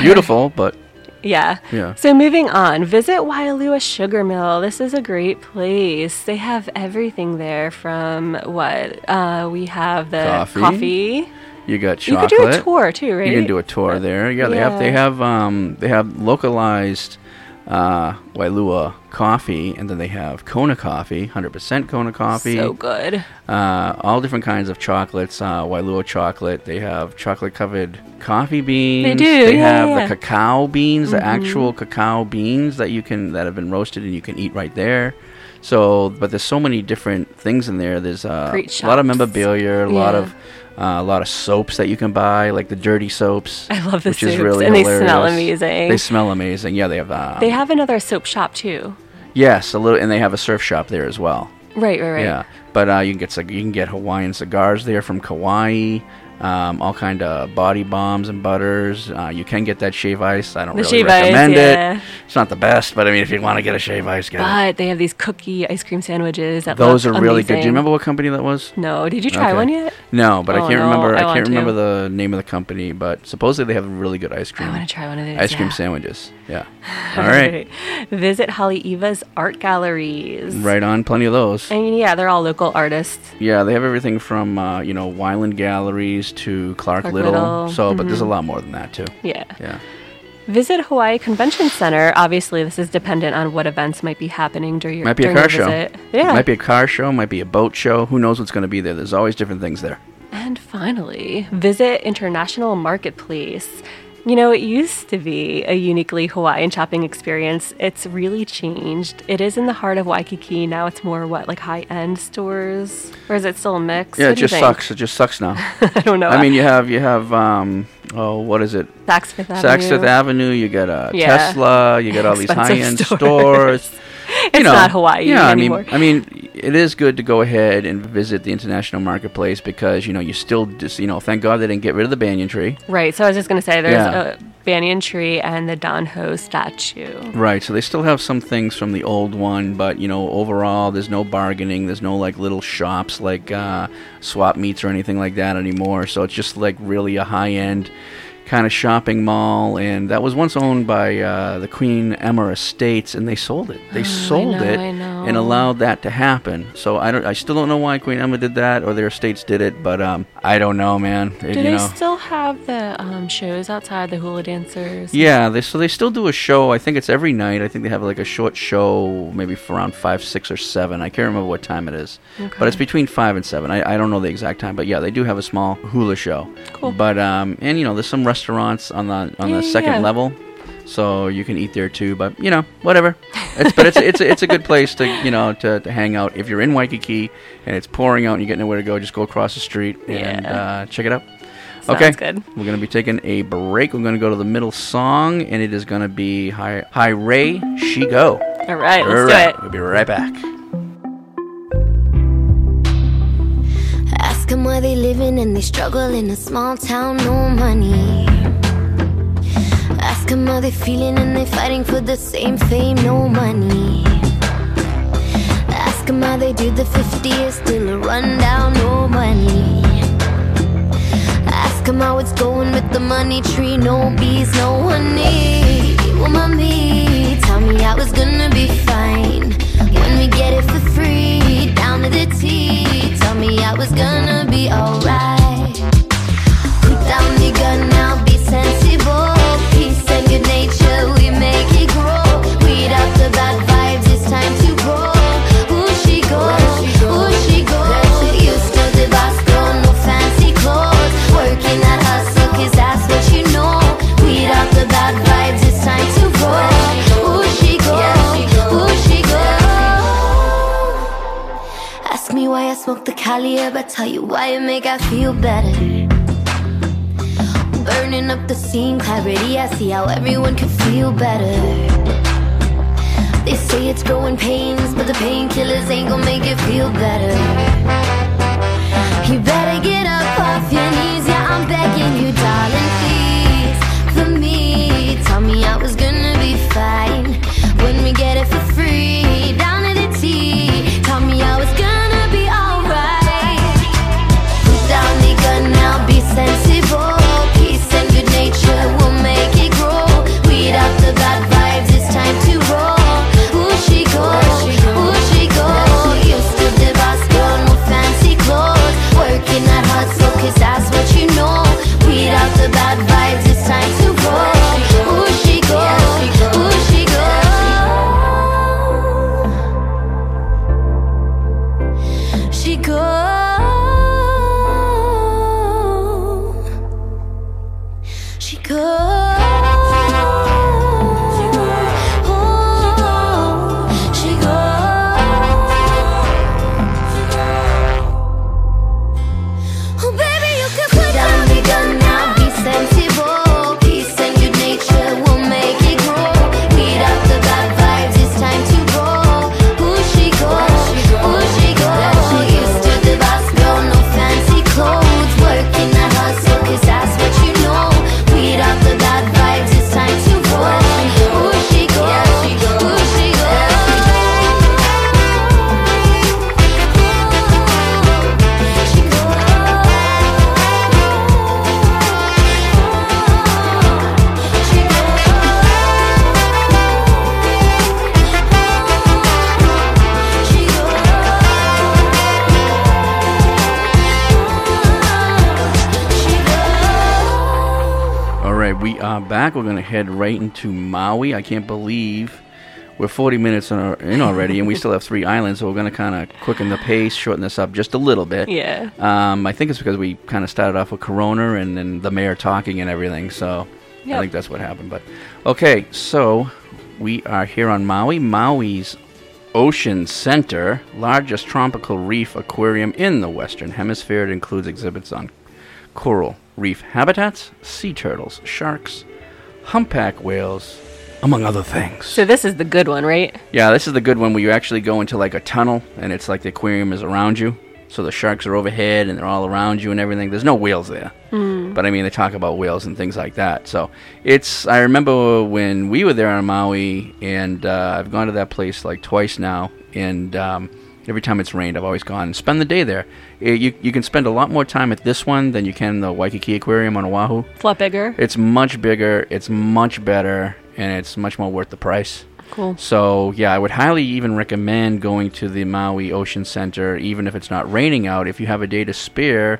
Beautiful, but yeah. Yeah. So moving on, visit Waialua Sugar Mill. This is a great place. They have everything there from what? Uh, we have the coffee. coffee. You got chocolate. You could do a tour too, right? You can do a tour there. Yeah, yeah. they have they have um, they have localized uh, Wailua coffee, and then they have Kona coffee, one hundred percent Kona coffee. So good. Uh, all different kinds of chocolates, uh, Wailua chocolate. They have chocolate-covered coffee beans. They do, They yeah, have yeah. the cacao beans, mm-hmm. the actual cacao beans that you can that have been roasted and you can eat right there. So, but there's so many different things in there. There's uh, a lot of memorabilia, a yeah. lot of uh, a lot of soaps that you can buy, like the dirty soaps. I love the which soaps, is really and hilarious. They smell amazing. They smell amazing. Yeah, they have. Um, they have another soap shop too. Yes, a little, and they have a surf shop there as well. Right, right, right. Yeah, but uh, you can get you can get Hawaiian cigars there from Kauai. Um, all kind of body bombs and butters. Uh, you can get that shave ice. I don't the really recommend ice, yeah. it. It's not the best, but I mean, if you want to get a shave ice, get but it. But they have these cookie ice cream sandwiches. That Those are amazing. Really good. Do you remember what company that was? No. Did you try okay. one yet? No, but oh, I can't no, remember. I, I can't remember to. the name of the company. But supposedly they have really good ice cream. I want to try one of those ice yeah. cream sandwiches. Yeah. All right. Visit Holly Eva's art galleries. Right on. Plenty of those. I mean, yeah, they're all local artists. Yeah, they have everything from uh, you know Weiland Galleries. To Clark, Clark Little. Little. So, mm-hmm. but there's a lot more than that, too. Yeah. Yeah. Visit Hawaii Convention Center. Obviously, this is dependent on what events might be happening during your visit. Might be a car show. Yeah. It might be a car show. Might be a boat show. Who knows what's going to be there? There's always different things there. And finally, visit International Marketplace. You know, it used to be a uniquely Hawaiian shopping experience. It's really changed. It is in the heart of Waikiki. Now it's more, what, like high-end stores? Or is it still a mix? Yeah, what it just sucks. It just sucks now. I don't know. I mean, you have, you have um, oh, what is it? Saks Fifth Avenue. Saks Fifth Avenue. You got a yeah. Tesla. You got all these high-end stores. stores. It's you know, not Hawaii yeah, anymore. I mean, I mean, it is good to go ahead and visit the International Marketplace because, you know, you still just, you know, thank God they didn't get rid of the banyan tree. Right. So I was just going to say there's yeah. a banyan tree and the Don Ho statue. Right. So they still have some things from the old one, but, you know, overall there's no bargaining. There's no, like, little shops like uh, swap meets or anything like that anymore. So it's just, like, really a high-end kind of shopping mall, and that was once owned by uh, the Queen Emma Estates, and they sold it. They oh, sold I know, it I know. and allowed that to happen. So I don't, I still don't know why Queen Emma did that or their estates did it, but um, I don't know, man. It, do you they know. still have the um, shows outside, the hula dancers? Yeah, they, so they still do a show. I think it's every night. I think they have like a short show, maybe for around five, six, or seven. I can't remember what time it is, okay. but it's between five and seven. I, I don't know the exact time, but yeah, they do have a small hula show. Cool. But um, and you know, there's some rest restaurants on the on yeah, the second yeah. level, so you can eat there too. But you know, whatever. It's but it's it's it's a good place to you know to, to hang out if you're in Waikiki and it's pouring out and you get nowhere to go. Just go across the street and yeah. uh, check it out. Sounds okay, good. We're gonna be taking a break. We're gonna go to the middle song, and it is gonna be Hi Hi Ray She Go. All right, All let's right. do it. We'll be right back. Ask them where they living and they struggle in a small town, no money. Ask them how they feeling and they fighting for the same fame, no money. Ask them how they do the fifty years still a rundown, no money. Ask them how it's going with the money tree, no bees, no honey. Well, mommy, tell me I was gonna be fine when we get it for free, down to the T. Tell me I was gonna be alright. Put down your gun now, be sensible. Peace and good nature, we make it grow. Weed out the bad vibes, it's time to grow. Ooh, she go, ooh, she go. You still the boss girl, no fancy clothes. Working at hustle, cause that's what you know. Weed out the bad vibes, it's time to grow. Ooh, she go, ooh, she go. Ask me why I smoke the Cali, but tell you why it make I feel better. Burning up the scene, clarity, I see how everyone could feel better. They say it's growing pains, but the painkillers ain't gonna make it feel better. You better get up off your knees, yeah, I'm begging you, darling, please. For me, tell me I was gonna be fine when we get it for free, down to the T. Tell me I was gonna be alright. Put down the gun now, be sensible. Nature will make it grow. Weed out the bad vibes, it's time to roll. Ooh, she go, ooh, she go. You still the boss girl, no fancy clothes. Working at hustle, cause that's what you Back, we're gonna head right into Maui. I can't believe we're forty minutes in, our, in already, and we still have three islands. So we're gonna kind of quicken the pace, shorten this up just a little bit. Yeah. Um, I think it's because we kind of started off with Corona and then the mayor talking and everything. So yep. I think that's what happened. But okay, so we are here on Maui. Maui's Ocean Center, largest tropical reef aquarium in the Western Hemisphere. It includes exhibits on coral reef habitats, sea turtles, sharks, humpback whales, among other things. So this is the good one, right? Yeah, this is the good one where you actually go into like a tunnel and it's like the aquarium is around you. So the sharks are overhead and they're all around you and everything. There's no whales there. Mm. But I mean, they talk about whales and things like that. So it's, I remember when we were there on Maui, and uh, I've gone to that place like twice now, and um, every time it's rained, I've always gone and spend the day there. It, you you can spend a lot more time at this one than you can the Waikiki Aquarium on Oahu. It's a lot bigger. It's much bigger. It's much better, and it's much more worth the price. Cool. So, yeah, I would highly even recommend going to the Maui Ocean Center, even if it's not raining out. If you have a day to spare,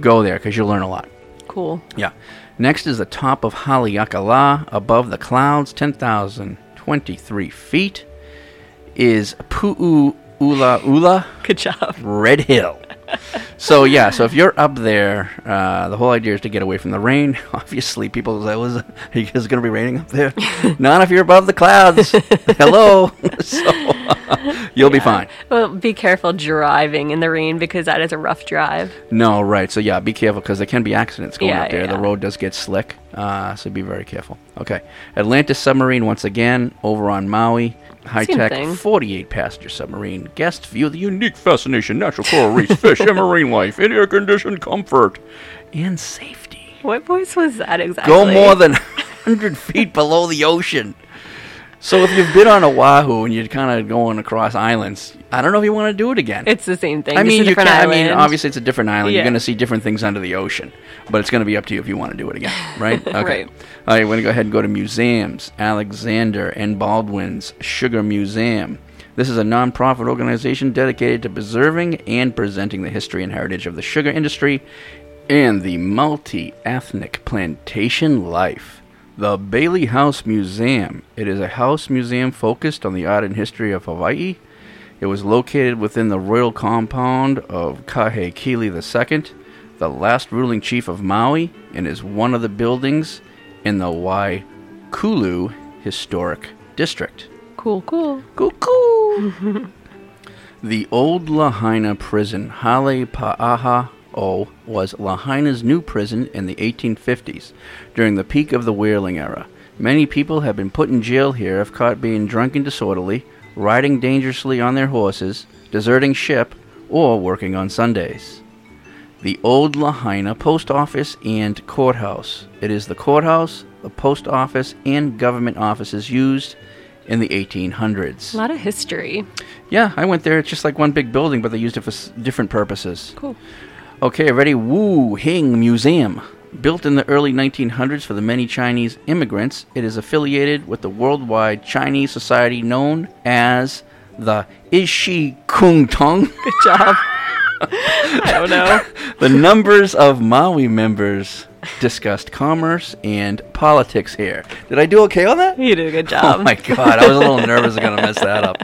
go there, because you'll learn a lot. Cool. Yeah. Next is the top of Haleakala, above the clouds, ten thousand twenty-three feet, is Pu'u Ula Ula. Good job. Red Hill. So, yeah, so if you're up there, uh, the whole idea is to get away from the rain. Obviously, people say, was, is it going to be raining up there? Not if you're above the clouds. Hello. So, uh, you'll yeah. be fine. Well, be careful driving in the rain, because that is a rough drive. No, right. So, yeah, be careful, because there can be accidents going yeah, up there. Yeah. The road does get slick, uh, so be very careful. Okay. Atlantis submarine, once again, over on Maui. High-tech forty-eight passenger submarine. Guests view the unique fascination, natural coral reefs, fish, and marine life in air-conditioned comfort and safety. What voice was that exactly? Go more than one hundred feet below the ocean. So if you've been on Oahu and you're kind of going across islands, I don't know if you want to do it again. It's the same thing. I mean, you can, I mean, obviously it's a different island. Yeah. You're going to see different things under the ocean, but it's going to be up to you if you want to do it again, right? Okay. Right. All right, we're going to go ahead and go to museums. Alexander and Baldwin's Sugar Museum. This is a nonprofit organization dedicated to preserving and presenting the history and heritage of the sugar industry and the multi-ethnic plantation life. The Bailey House Museum. It is a house museum focused on the art and history of Hawaii. It was located within the royal compound of Kahekili the second, the last ruling chief of Maui, and is one of the buildings in the Waikulu Historic District. Cool, cool. Cool, cool. The old Lahaina prison, Hale Pa'i, was Lahaina's new prison in the eighteen fifties, during the peak of the whaling era. Many people have been put in jail here if caught being drunk and disorderly, riding dangerously on their horses, deserting ship, or working on Sundays. The old Lahaina Post Office and Courthouse. It is the courthouse, the post office, and government offices used in the eighteen hundreds. A lot of history. Yeah, I went there. It's just like one big building, but they used it for s- different purposes. Cool. Okay, ready? Wu-Hing Museum. Built in the early nineteen hundreds for the many Chinese immigrants, it is affiliated with the worldwide Chinese society known as the Ishi Kung Tong. Good job. I don't know. The numbers of Maui members discussed commerce and politics here. Did I do okay on that? You did a good job. Oh my God, I was a little nervous I was going to mess that up.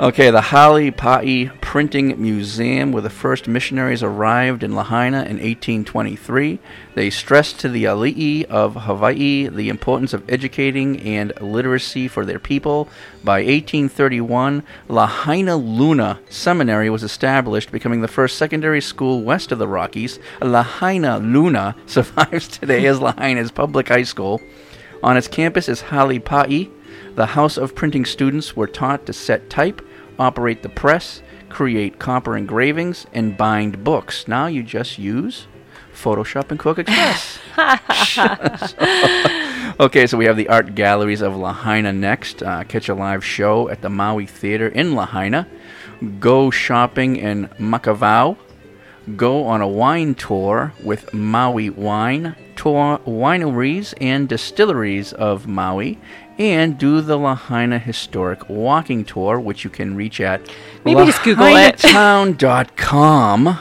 Okay, the Hale Pa'i Printing Museum, where the first missionaries arrived in Lahaina in eighteen twenty-three. They stressed to the ali'i of Hawaii the importance of educating and literacy for their people. By eighteen thirty-one, Lahaina Luna Seminary was established, becoming the first secondary school west of the Rockies. Lahaina Luna survives today as Lahaina's public high school. On its campus is Hale Pa'i. The House of Printing students were taught to set type, operate the press, create copper engravings, and bind books. Now you just use Photoshop and Cook Express. Okay, so we have the art galleries of Lahaina next. Uh, catch a live show at the Maui Theater in Lahaina. Go shopping in Makavao. Go on a wine tour with Maui Wine. Tour wineries and distilleries of Maui. And do the Lahaina Historic Walking Tour, which you can reach at Maybe just Google it. lahainatown dot com.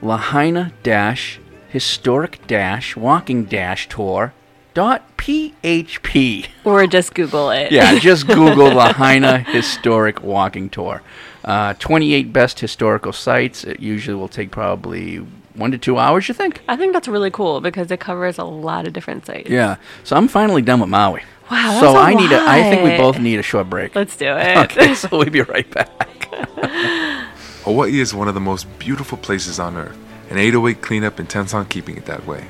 Lahaina-historic-walking-tour dot p h p. Or just Google it. Yeah, just Google Lahaina Historic Walking Tour. Uh, twenty-eight best historical sites. It usually will take probably one to two hours, you think? I think that's really cool because it covers a lot of different sites. Yeah. So I'm finally done with Maui. Wow, that's so I lot. need. A, I think we both need a short break. Let's do it. Okay, so we'll be right back. Hawaii is one of the most beautiful places on Earth, and eight oh eight Cleanup intends on keeping it that way.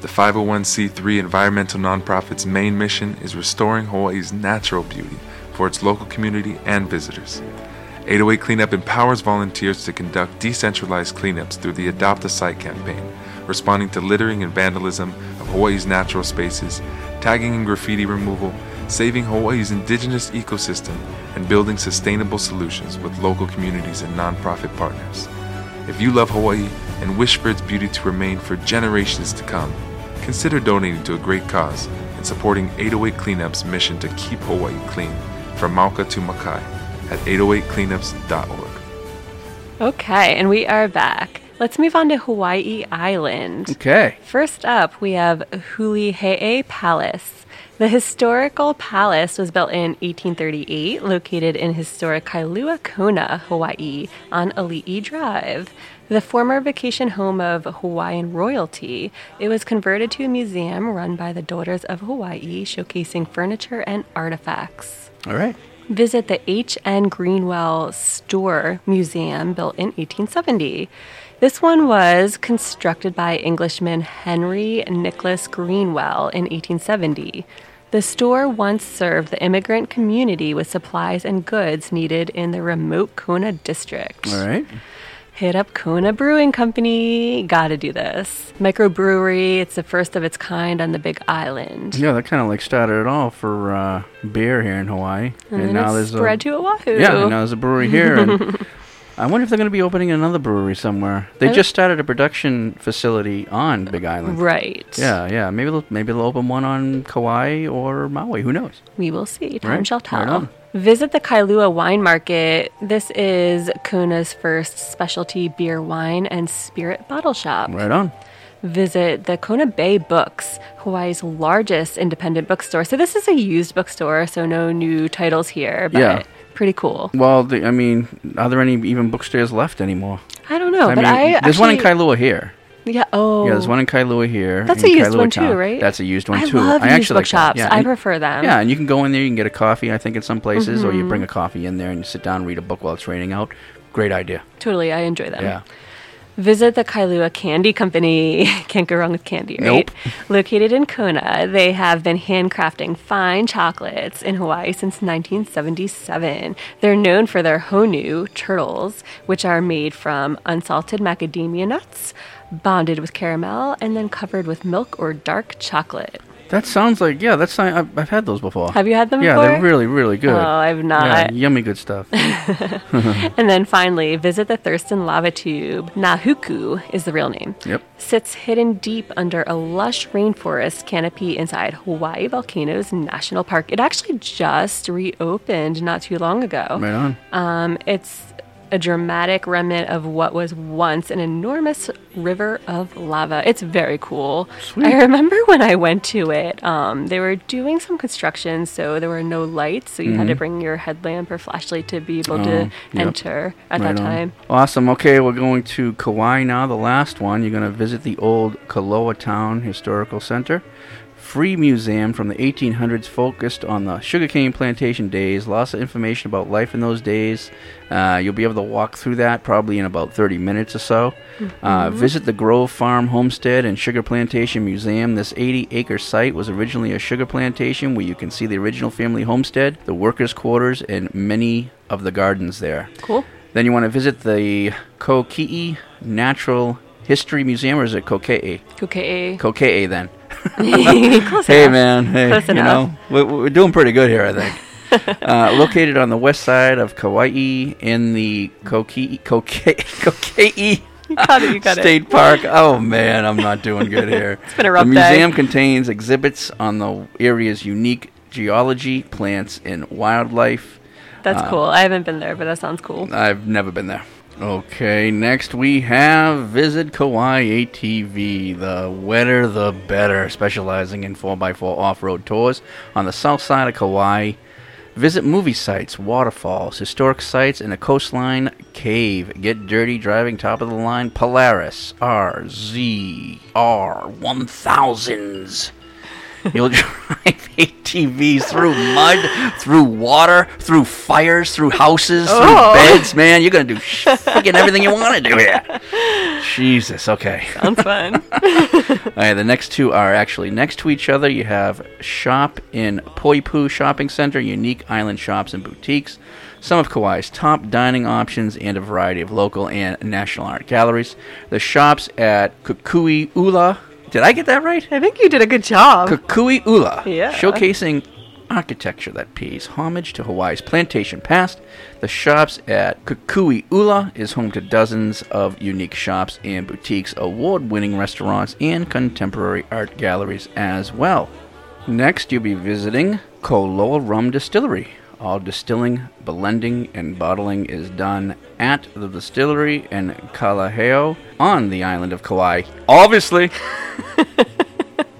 The five oh one c three environmental nonprofit's main mission is restoring Hawaii's natural beauty for its local community and visitors. eight oh eight Cleanup empowers volunteers to conduct decentralized cleanups through the Adopt a Site campaign, responding to littering and vandalism of Hawaii's natural spaces, tagging and graffiti removal, saving Hawaii's indigenous ecosystem, and building sustainable solutions with local communities and nonprofit partners. If you love Hawaii and wish for its beauty to remain for generations to come, consider donating to a great cause and supporting eight oh eight Cleanup's mission to keep Hawaii clean, from Mauka to Makai, at eight oh eight cleanups dot org. Okay, and we are back. Let's move on to Hawaii Island. Okay. First up, we have Hulihee Palace. The historical palace was built in eighteen thirty-eight, located in historic Kailua, Kona, Hawaii, on Ali'i Drive. The former vacation home of Hawaiian royalty, it was converted to a museum run by the Daughters of Hawaii, showcasing furniture and artifacts. All right. Visit the H N Greenwell Store Museum, built in eighteen seventy. This one was constructed by Englishman Henry Nicholas Greenwell in eighteen seventy. The store once served the immigrant community with supplies and goods needed in the remote Kona district. All right. Hit up Kona Brewing Company. Gotta do this. Microbrewery. It's the first of its kind on the Big Island. Yeah, that kind of like started it all for uh, beer here in Hawaii. And, and now there's spread a, to Oahu. Yeah, and now there's a brewery here. And I wonder if they're going to be opening another brewery somewhere. They just started a production facility on Big Island. Right. Yeah, yeah. Maybe they'll, maybe they'll open one on Kauai or Maui. Who knows? We will see. Time right? shall tell. Right. Visit the Kailua Wine Market. This is Kona's first specialty beer, wine, and spirit bottle shop. Right on. Visit the Kona Bay Books, Hawaii's largest independent bookstore. So this is a used bookstore, so no new titles here. But yeah. Pretty cool. Well, the, I mean, are there any even bookstores left anymore? I don't know. I but mean, I there's actually, one in Kailua here. Yeah. Oh. Yeah, there's one in Kailua here. That's a used Kailua one Town. Too, right? That's a used one I too. Love I love used bookshops. Like yeah, I prefer them. Yeah, and you can go in there. You can get a coffee. I think in some places, mm-hmm. or you bring a coffee in there and you sit down, and read a book while it's raining out. Great idea. Totally, I enjoy them. Yeah. Visit the Kailua Candy Company. Can't go wrong with candy, right? Nope. Located in Kona, they have been handcrafting fine chocolates in Hawaii since nineteen seventy-seven. They're known for their honu, turtles, which are made from unsalted macadamia nuts, bonded with caramel, and then covered with milk or dark chocolate. That sounds like, yeah, that's I've, I've had those before. Have you had them yeah, before? Yeah, they're really, really good. Oh, I've not. Yeah, yummy good stuff. And then finally, visit the Thurston Lava Tube. Nahuku is the real name. Yep. Sits hidden deep under a lush rainforest canopy inside Hawaii Volcanoes National Park. It actually just reopened not too long ago. Right on. Um, it's a dramatic remnant of what was once an enormous river of lava. It's very cool. Sweet. I remember when I went to it, um, they were doing some construction, so there were no lights, so you mm-hmm. had to bring your headlamp or flashlight to be able oh, to yep. enter at right that time. On. Awesome. Okay, we're going to Kauai now, the last one. You're going to visit the old Kaloa Town Historical Center. Free museum from the eighteen hundreds focused on the sugarcane plantation days. Lots of information about life in those days. Uh, you'll be able to walk through that probably in about thirty minutes or so. Mm-hmm. Uh, visit the Grove Farm Homestead and Sugar Plantation Museum. This eighty acre site was originally a sugar plantation where you can see the original family homestead, the workers' quarters, and many of the gardens there. Cool. Then you want to visit the Kokei Natural History Museum, or is it Kokei? Kokei. Kokei, then. Close hey, enough. man. Hey, Close you enough. know, we're, we're doing pretty good here, I think. uh, located on the west side of Kauai in the Kokei Kokei Kokei you got it, you got State it. Park. Oh, man, I'm not doing good here. It's been a rough day. The museum day. contains exhibits on the area's unique geology, plants, and wildlife. That's uh, cool. I haven't been there, but that sounds cool. I've never been there. Okay, next we have Visit Kauai A T V, the wetter the better, specializing in four by four off-road tours on the south side of Kauai. Visit movie sites, waterfalls, historic sites, and a coastline cave. Get dirty driving top-of-the-line Polaris R Z R one thousands. You'll drive A T Vs through mud, through water, through fires, through houses, oh. through beds. Man, you're going to do sh- freaking everything you want to do here. Jesus, okay. Sounds fun. All right, the next two are actually next to each other. You have Shop in Poipu Shopping Center, unique island shops and boutiques, some of Kauai's top dining options, and a variety of local and national art galleries. The shops at Kukui Ula. Did I get that right? I think you did a good job. Kukui Ula, yeah. Showcasing architecture that pays homage to Hawaii's plantation past. The shops at Kukui Ula is home to dozens of unique shops and boutiques, award-winning restaurants, and contemporary art galleries as well. Next, you'll be visiting Koloa Rum Distillery. All distilling, blending, and bottling is done at the distillery in Kailua on the island of Kauai. Obviously,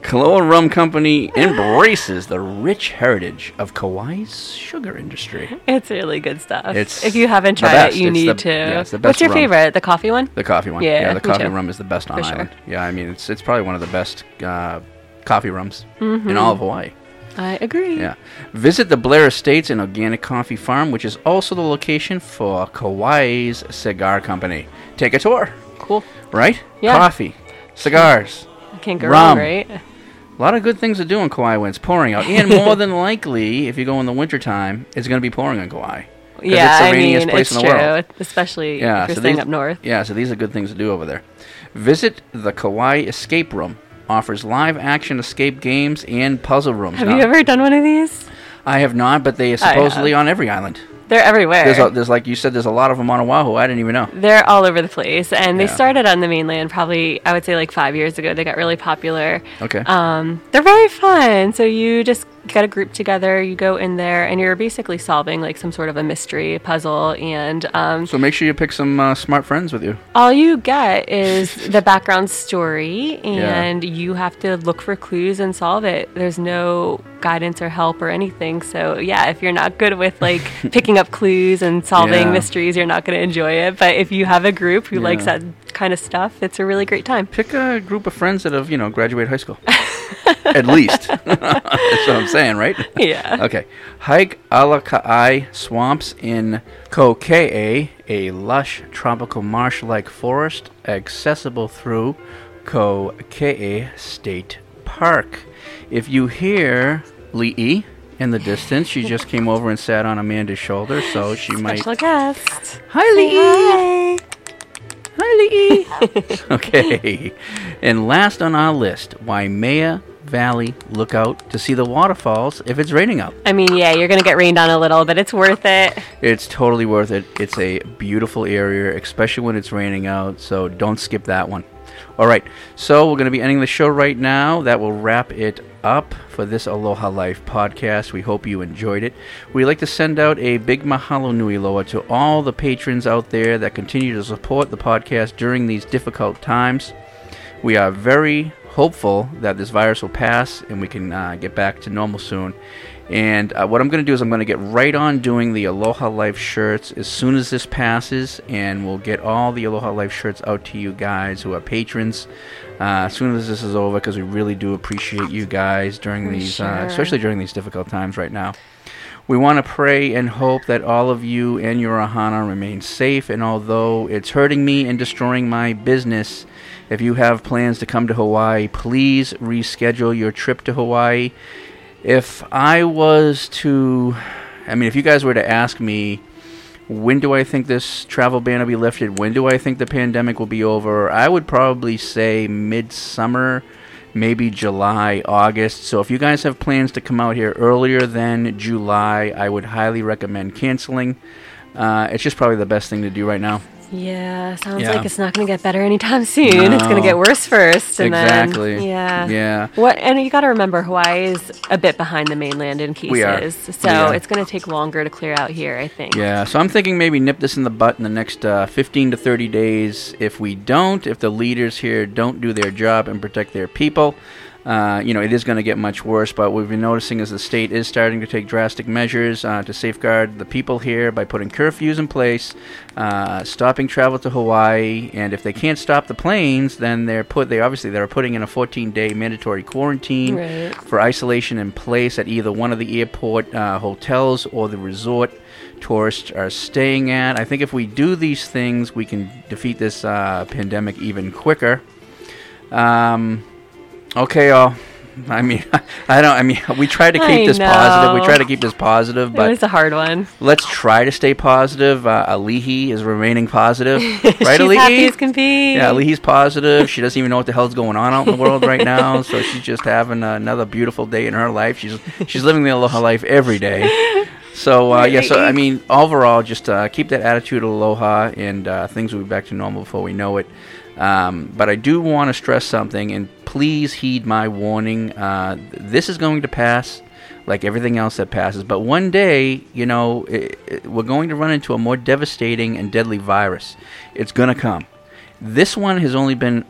Kailua Rum Company embraces the rich heritage of Kauai's sugar industry. It's really good stuff. It's if you haven't tried it, you it's need the, to. Yeah, it's the best What's your rum. favorite? The coffee one? The coffee one. Yeah, yeah the coffee too. rum is the best on For island. Sure. Yeah, I mean, it's it's probably one of the best uh, coffee rums mm-hmm. in all of Hawaii. I agree. Yeah. Visit the Blair Estates, an organic coffee farm, which is also the location for Kauai's cigar company. Take a tour. Cool. Right? Yeah. Coffee, cigars, I can't go wrong, right? A lot of good things to do in Kauai when it's pouring out. And more than likely, if you go in the wintertime, it's going to be pouring in Kauai. Yeah, it's the I rainiest mean, place it's in the true, world. especially yeah, if you're so staying these, up north. Yeah, so these are good things to do over there. Visit the Kauai Escape Room. Offers live-action escape games and puzzle rooms. Have now, you ever done one of these? I have not, but they are supposedly on every island. They're everywhere. There's, a, there's, like you said, there's a lot of them on Oahu. I didn't even know. They're all over the place, and yeah. they started on the mainland probably, I would say, like five years ago. They got really popular. Okay. Um, they're very fun. So you just get a group together, you go in there, and you're basically solving like some sort of a mystery puzzle. And um, so make sure you pick some uh, smart friends with you. All you get is the background story, and yeah. you have to look for clues and solve it. There's no guidance or help or anything. So yeah, if you're not good with like picking up clues and solving yeah. mysteries, you're not going to enjoy it. But if you have a group who yeah. likes that kind of stuff, it's a really great time. Pick a group of friends that have, you know, graduated high school. At least. That's what I'm saying, right? Yeah. Okay. Hike Ala Kai swamps in Kokei, a lush tropical marsh-like forest accessible through Kokei State Park. If you hear Li'i in the distance, she just came over and sat on Amanda's shoulder, so she Special might... Special guest. Hi, Li'i. Hi. Hi, Li'i. Okay. And last on our list, Waimea Valley Lookout to see the waterfalls if it's raining out. I mean, yeah, you're going to get rained on a little, but it's worth it. It's totally worth it. It's a beautiful area, especially when it's raining out, so don't skip that one. All right, so we're going to be ending the show right now. That will wrap it up for this Aloha Life podcast. We hope you enjoyed it. We'd like to send out a big mahalo nui loa to all the patrons out there that continue to support the podcast during these difficult times. We are very hopeful that this virus will pass and we can uh, get back to normal soon. And uh, what I'm going to do is I'm going to get right on doing the Aloha Life shirts as soon as this passes, and we'll get all the Aloha Life shirts out to you guys who are patrons uh, as soon as this is over, because we really do appreciate you guys during For these, sure. uh, especially during these difficult times right now. We want to pray and hope that all of you and your ahana remain safe, and although it's hurting me and destroying my business, if you have plans to come to Hawaii, please reschedule your trip to Hawaii. If I was to, I mean, if you guys were to ask me, when do I think this travel ban will be lifted? When do I think the pandemic will be over? I would probably say midsummer, maybe July, August. So if you guys have plans to come out here earlier than July, I would highly recommend canceling. Uh, it's just probably the best thing to do right now. Yeah, sounds yeah. like it's not going to get better anytime soon. No. It's going to get worse first. And exactly. Then, yeah. Yeah. What? And you got to remember, Hawaii is a bit behind the mainland in cases. We are. So yeah. it's going to take longer to clear out here, I think. Yeah. So I'm thinking maybe nip this in the butt in the next uh, fifteen to thirty days. If we don't, if the leaders here don't do their job and protect their people, Uh, you know, it is going to get much worse, but what we've been noticing is the state is starting to take drastic measures uh, to safeguard the people here by putting curfews in place, uh, stopping travel to Hawaii, and if they can't stop the planes, then they're put. They obviously they're putting in a fourteen-day mandatory quarantine right. for isolation in place at either one of the airport uh, hotels or the resort tourists are staying at. I think if we do these things, we can defeat this uh, pandemic even quicker. Um... Okay, y'all. I mean, I don't. I mean, we try to keep I this know. positive. We try to keep this positive, but it's a hard one. Let's try to stay positive. Uh, Alihi is remaining positive, right? She's Alihi, happy as can be. Yeah, Alihi's positive. She doesn't even know what the hell's going on out in the world right now. So she's just having uh, another beautiful day in her life. She's she's living the Aloha life every day. So uh, yeah, so I mean, overall, just uh, keep that attitude of Aloha, and uh, things will be back to normal before we know it. Um, but I do want to stress something, and please heed my warning. Uh, this is going to pass, like everything else that passes. But one day, you know, it, it, we're going to run into a more devastating and deadly virus. It's going to come. This one has only been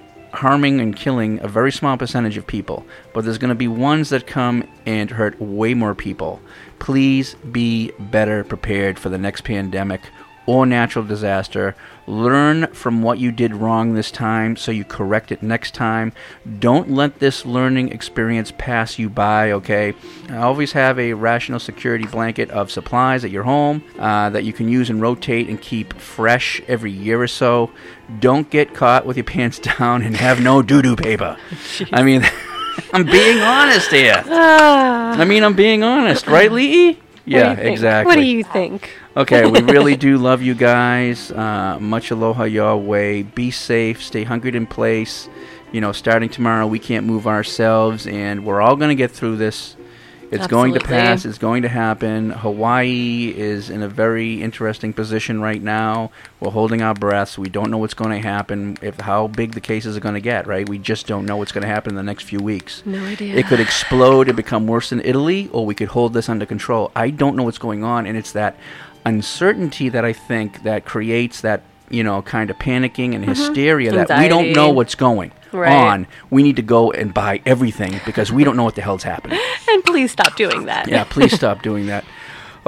harming and killing a very small percentage of people, but there's going to be ones that come and hurt way more people. Please be better prepared for the next pandemic or natural disaster. Learn from what you did wrong this time so you correct it next time. Don't let this learning experience pass you by, okay? Always have a rational security blanket of supplies at your home uh, that you can use and rotate and keep fresh every year or so. Don't get caught with your pants down and have no doo-doo paper. Jeez. I mean, I'm being honest here. I mean, I'm being honest, right, Lee? Yeah, what exactly. What do you think? Okay, we really do love you guys. Uh, much aloha your way. Be safe. Stay hunkered in place. You know, starting tomorrow, we can't move ourselves, and we're all going to get through this. It's Absolutely. going to pass. It's going to happen. Hawaii is in a very interesting position right now. We're holding our breaths. We don't know what's going to happen, if how big the cases are going to get, right? We just don't know what's going to happen in the next few weeks. No idea. It could explode and become worse than Italy, or we could hold this under control. I don't know what's going on, and it's that uncertainty that I think that creates that, you know, kind of panicking and mm-hmm. hysteria that Anxiety. we don't know what's going right. on. We need to go and buy everything because we don't know what the hell's happening. And please stop doing that. Yeah, please stop doing that.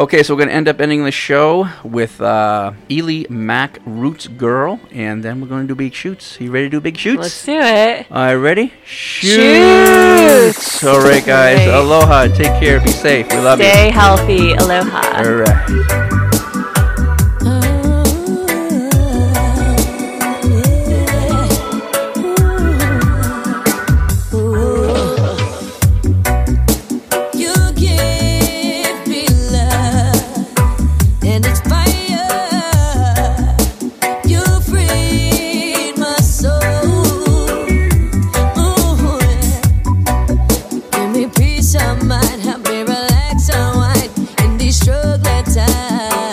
Okay, so we're going to end up ending the show with uh, Ely Mac Roots Girl, and then we're going to do big shoots. You ready to do big shoots? Let's do it. All right, ready? Shoots! shoots. All right, guys. Right. Aloha. Take care. Be safe. We love Stay you. Stay healthy. Aloha. All right. Peace of mind, help me relax and unwind in these struggling times.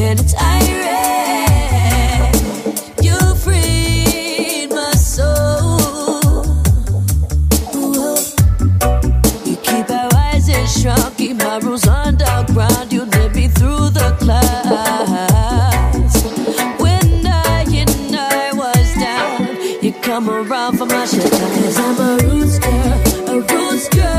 and it's irate. You freed my soul. Whoa. You keep our eyes and shrunk, keep my rules underground. You led me through the clouds when I and I was down. You come around for my shit, 'cause I'm a rooster, a rooster.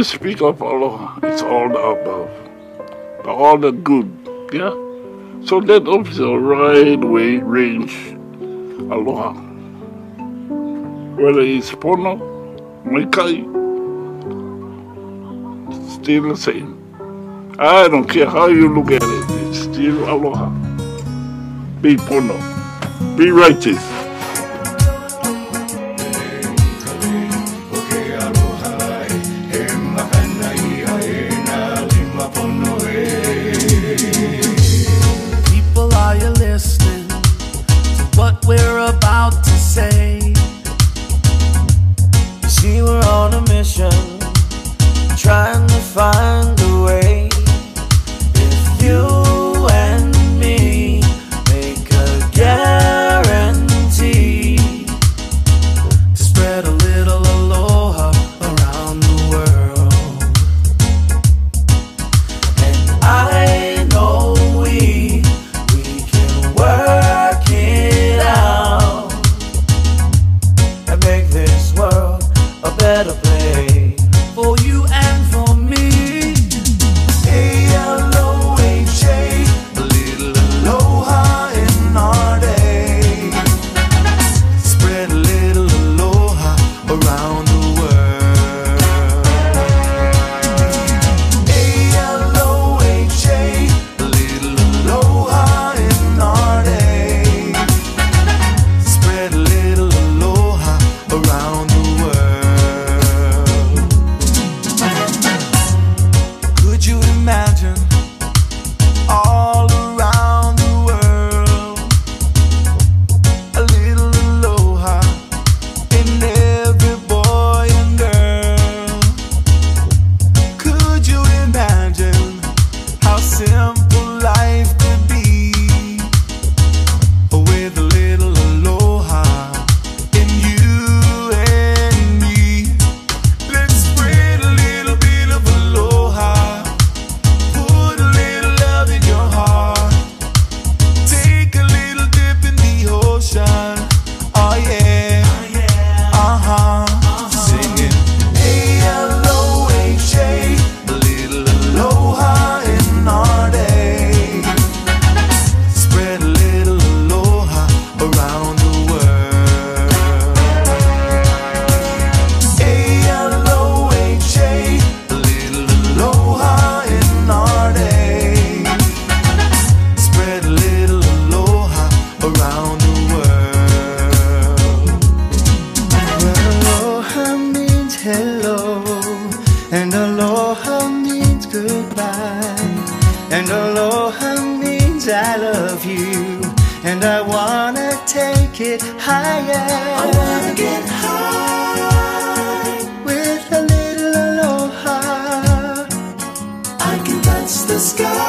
Speak of Aloha, it's all the above, all the good, yeah? So that is the right way range Aloha. Whether it's Pono, Maikai, still the same. I don't care how you look at it, it's still Aloha. Be Pono, be righteous. And aloha means I love you. And I wanna take it higher. I wanna get high with a little aloha. I can touch the sky.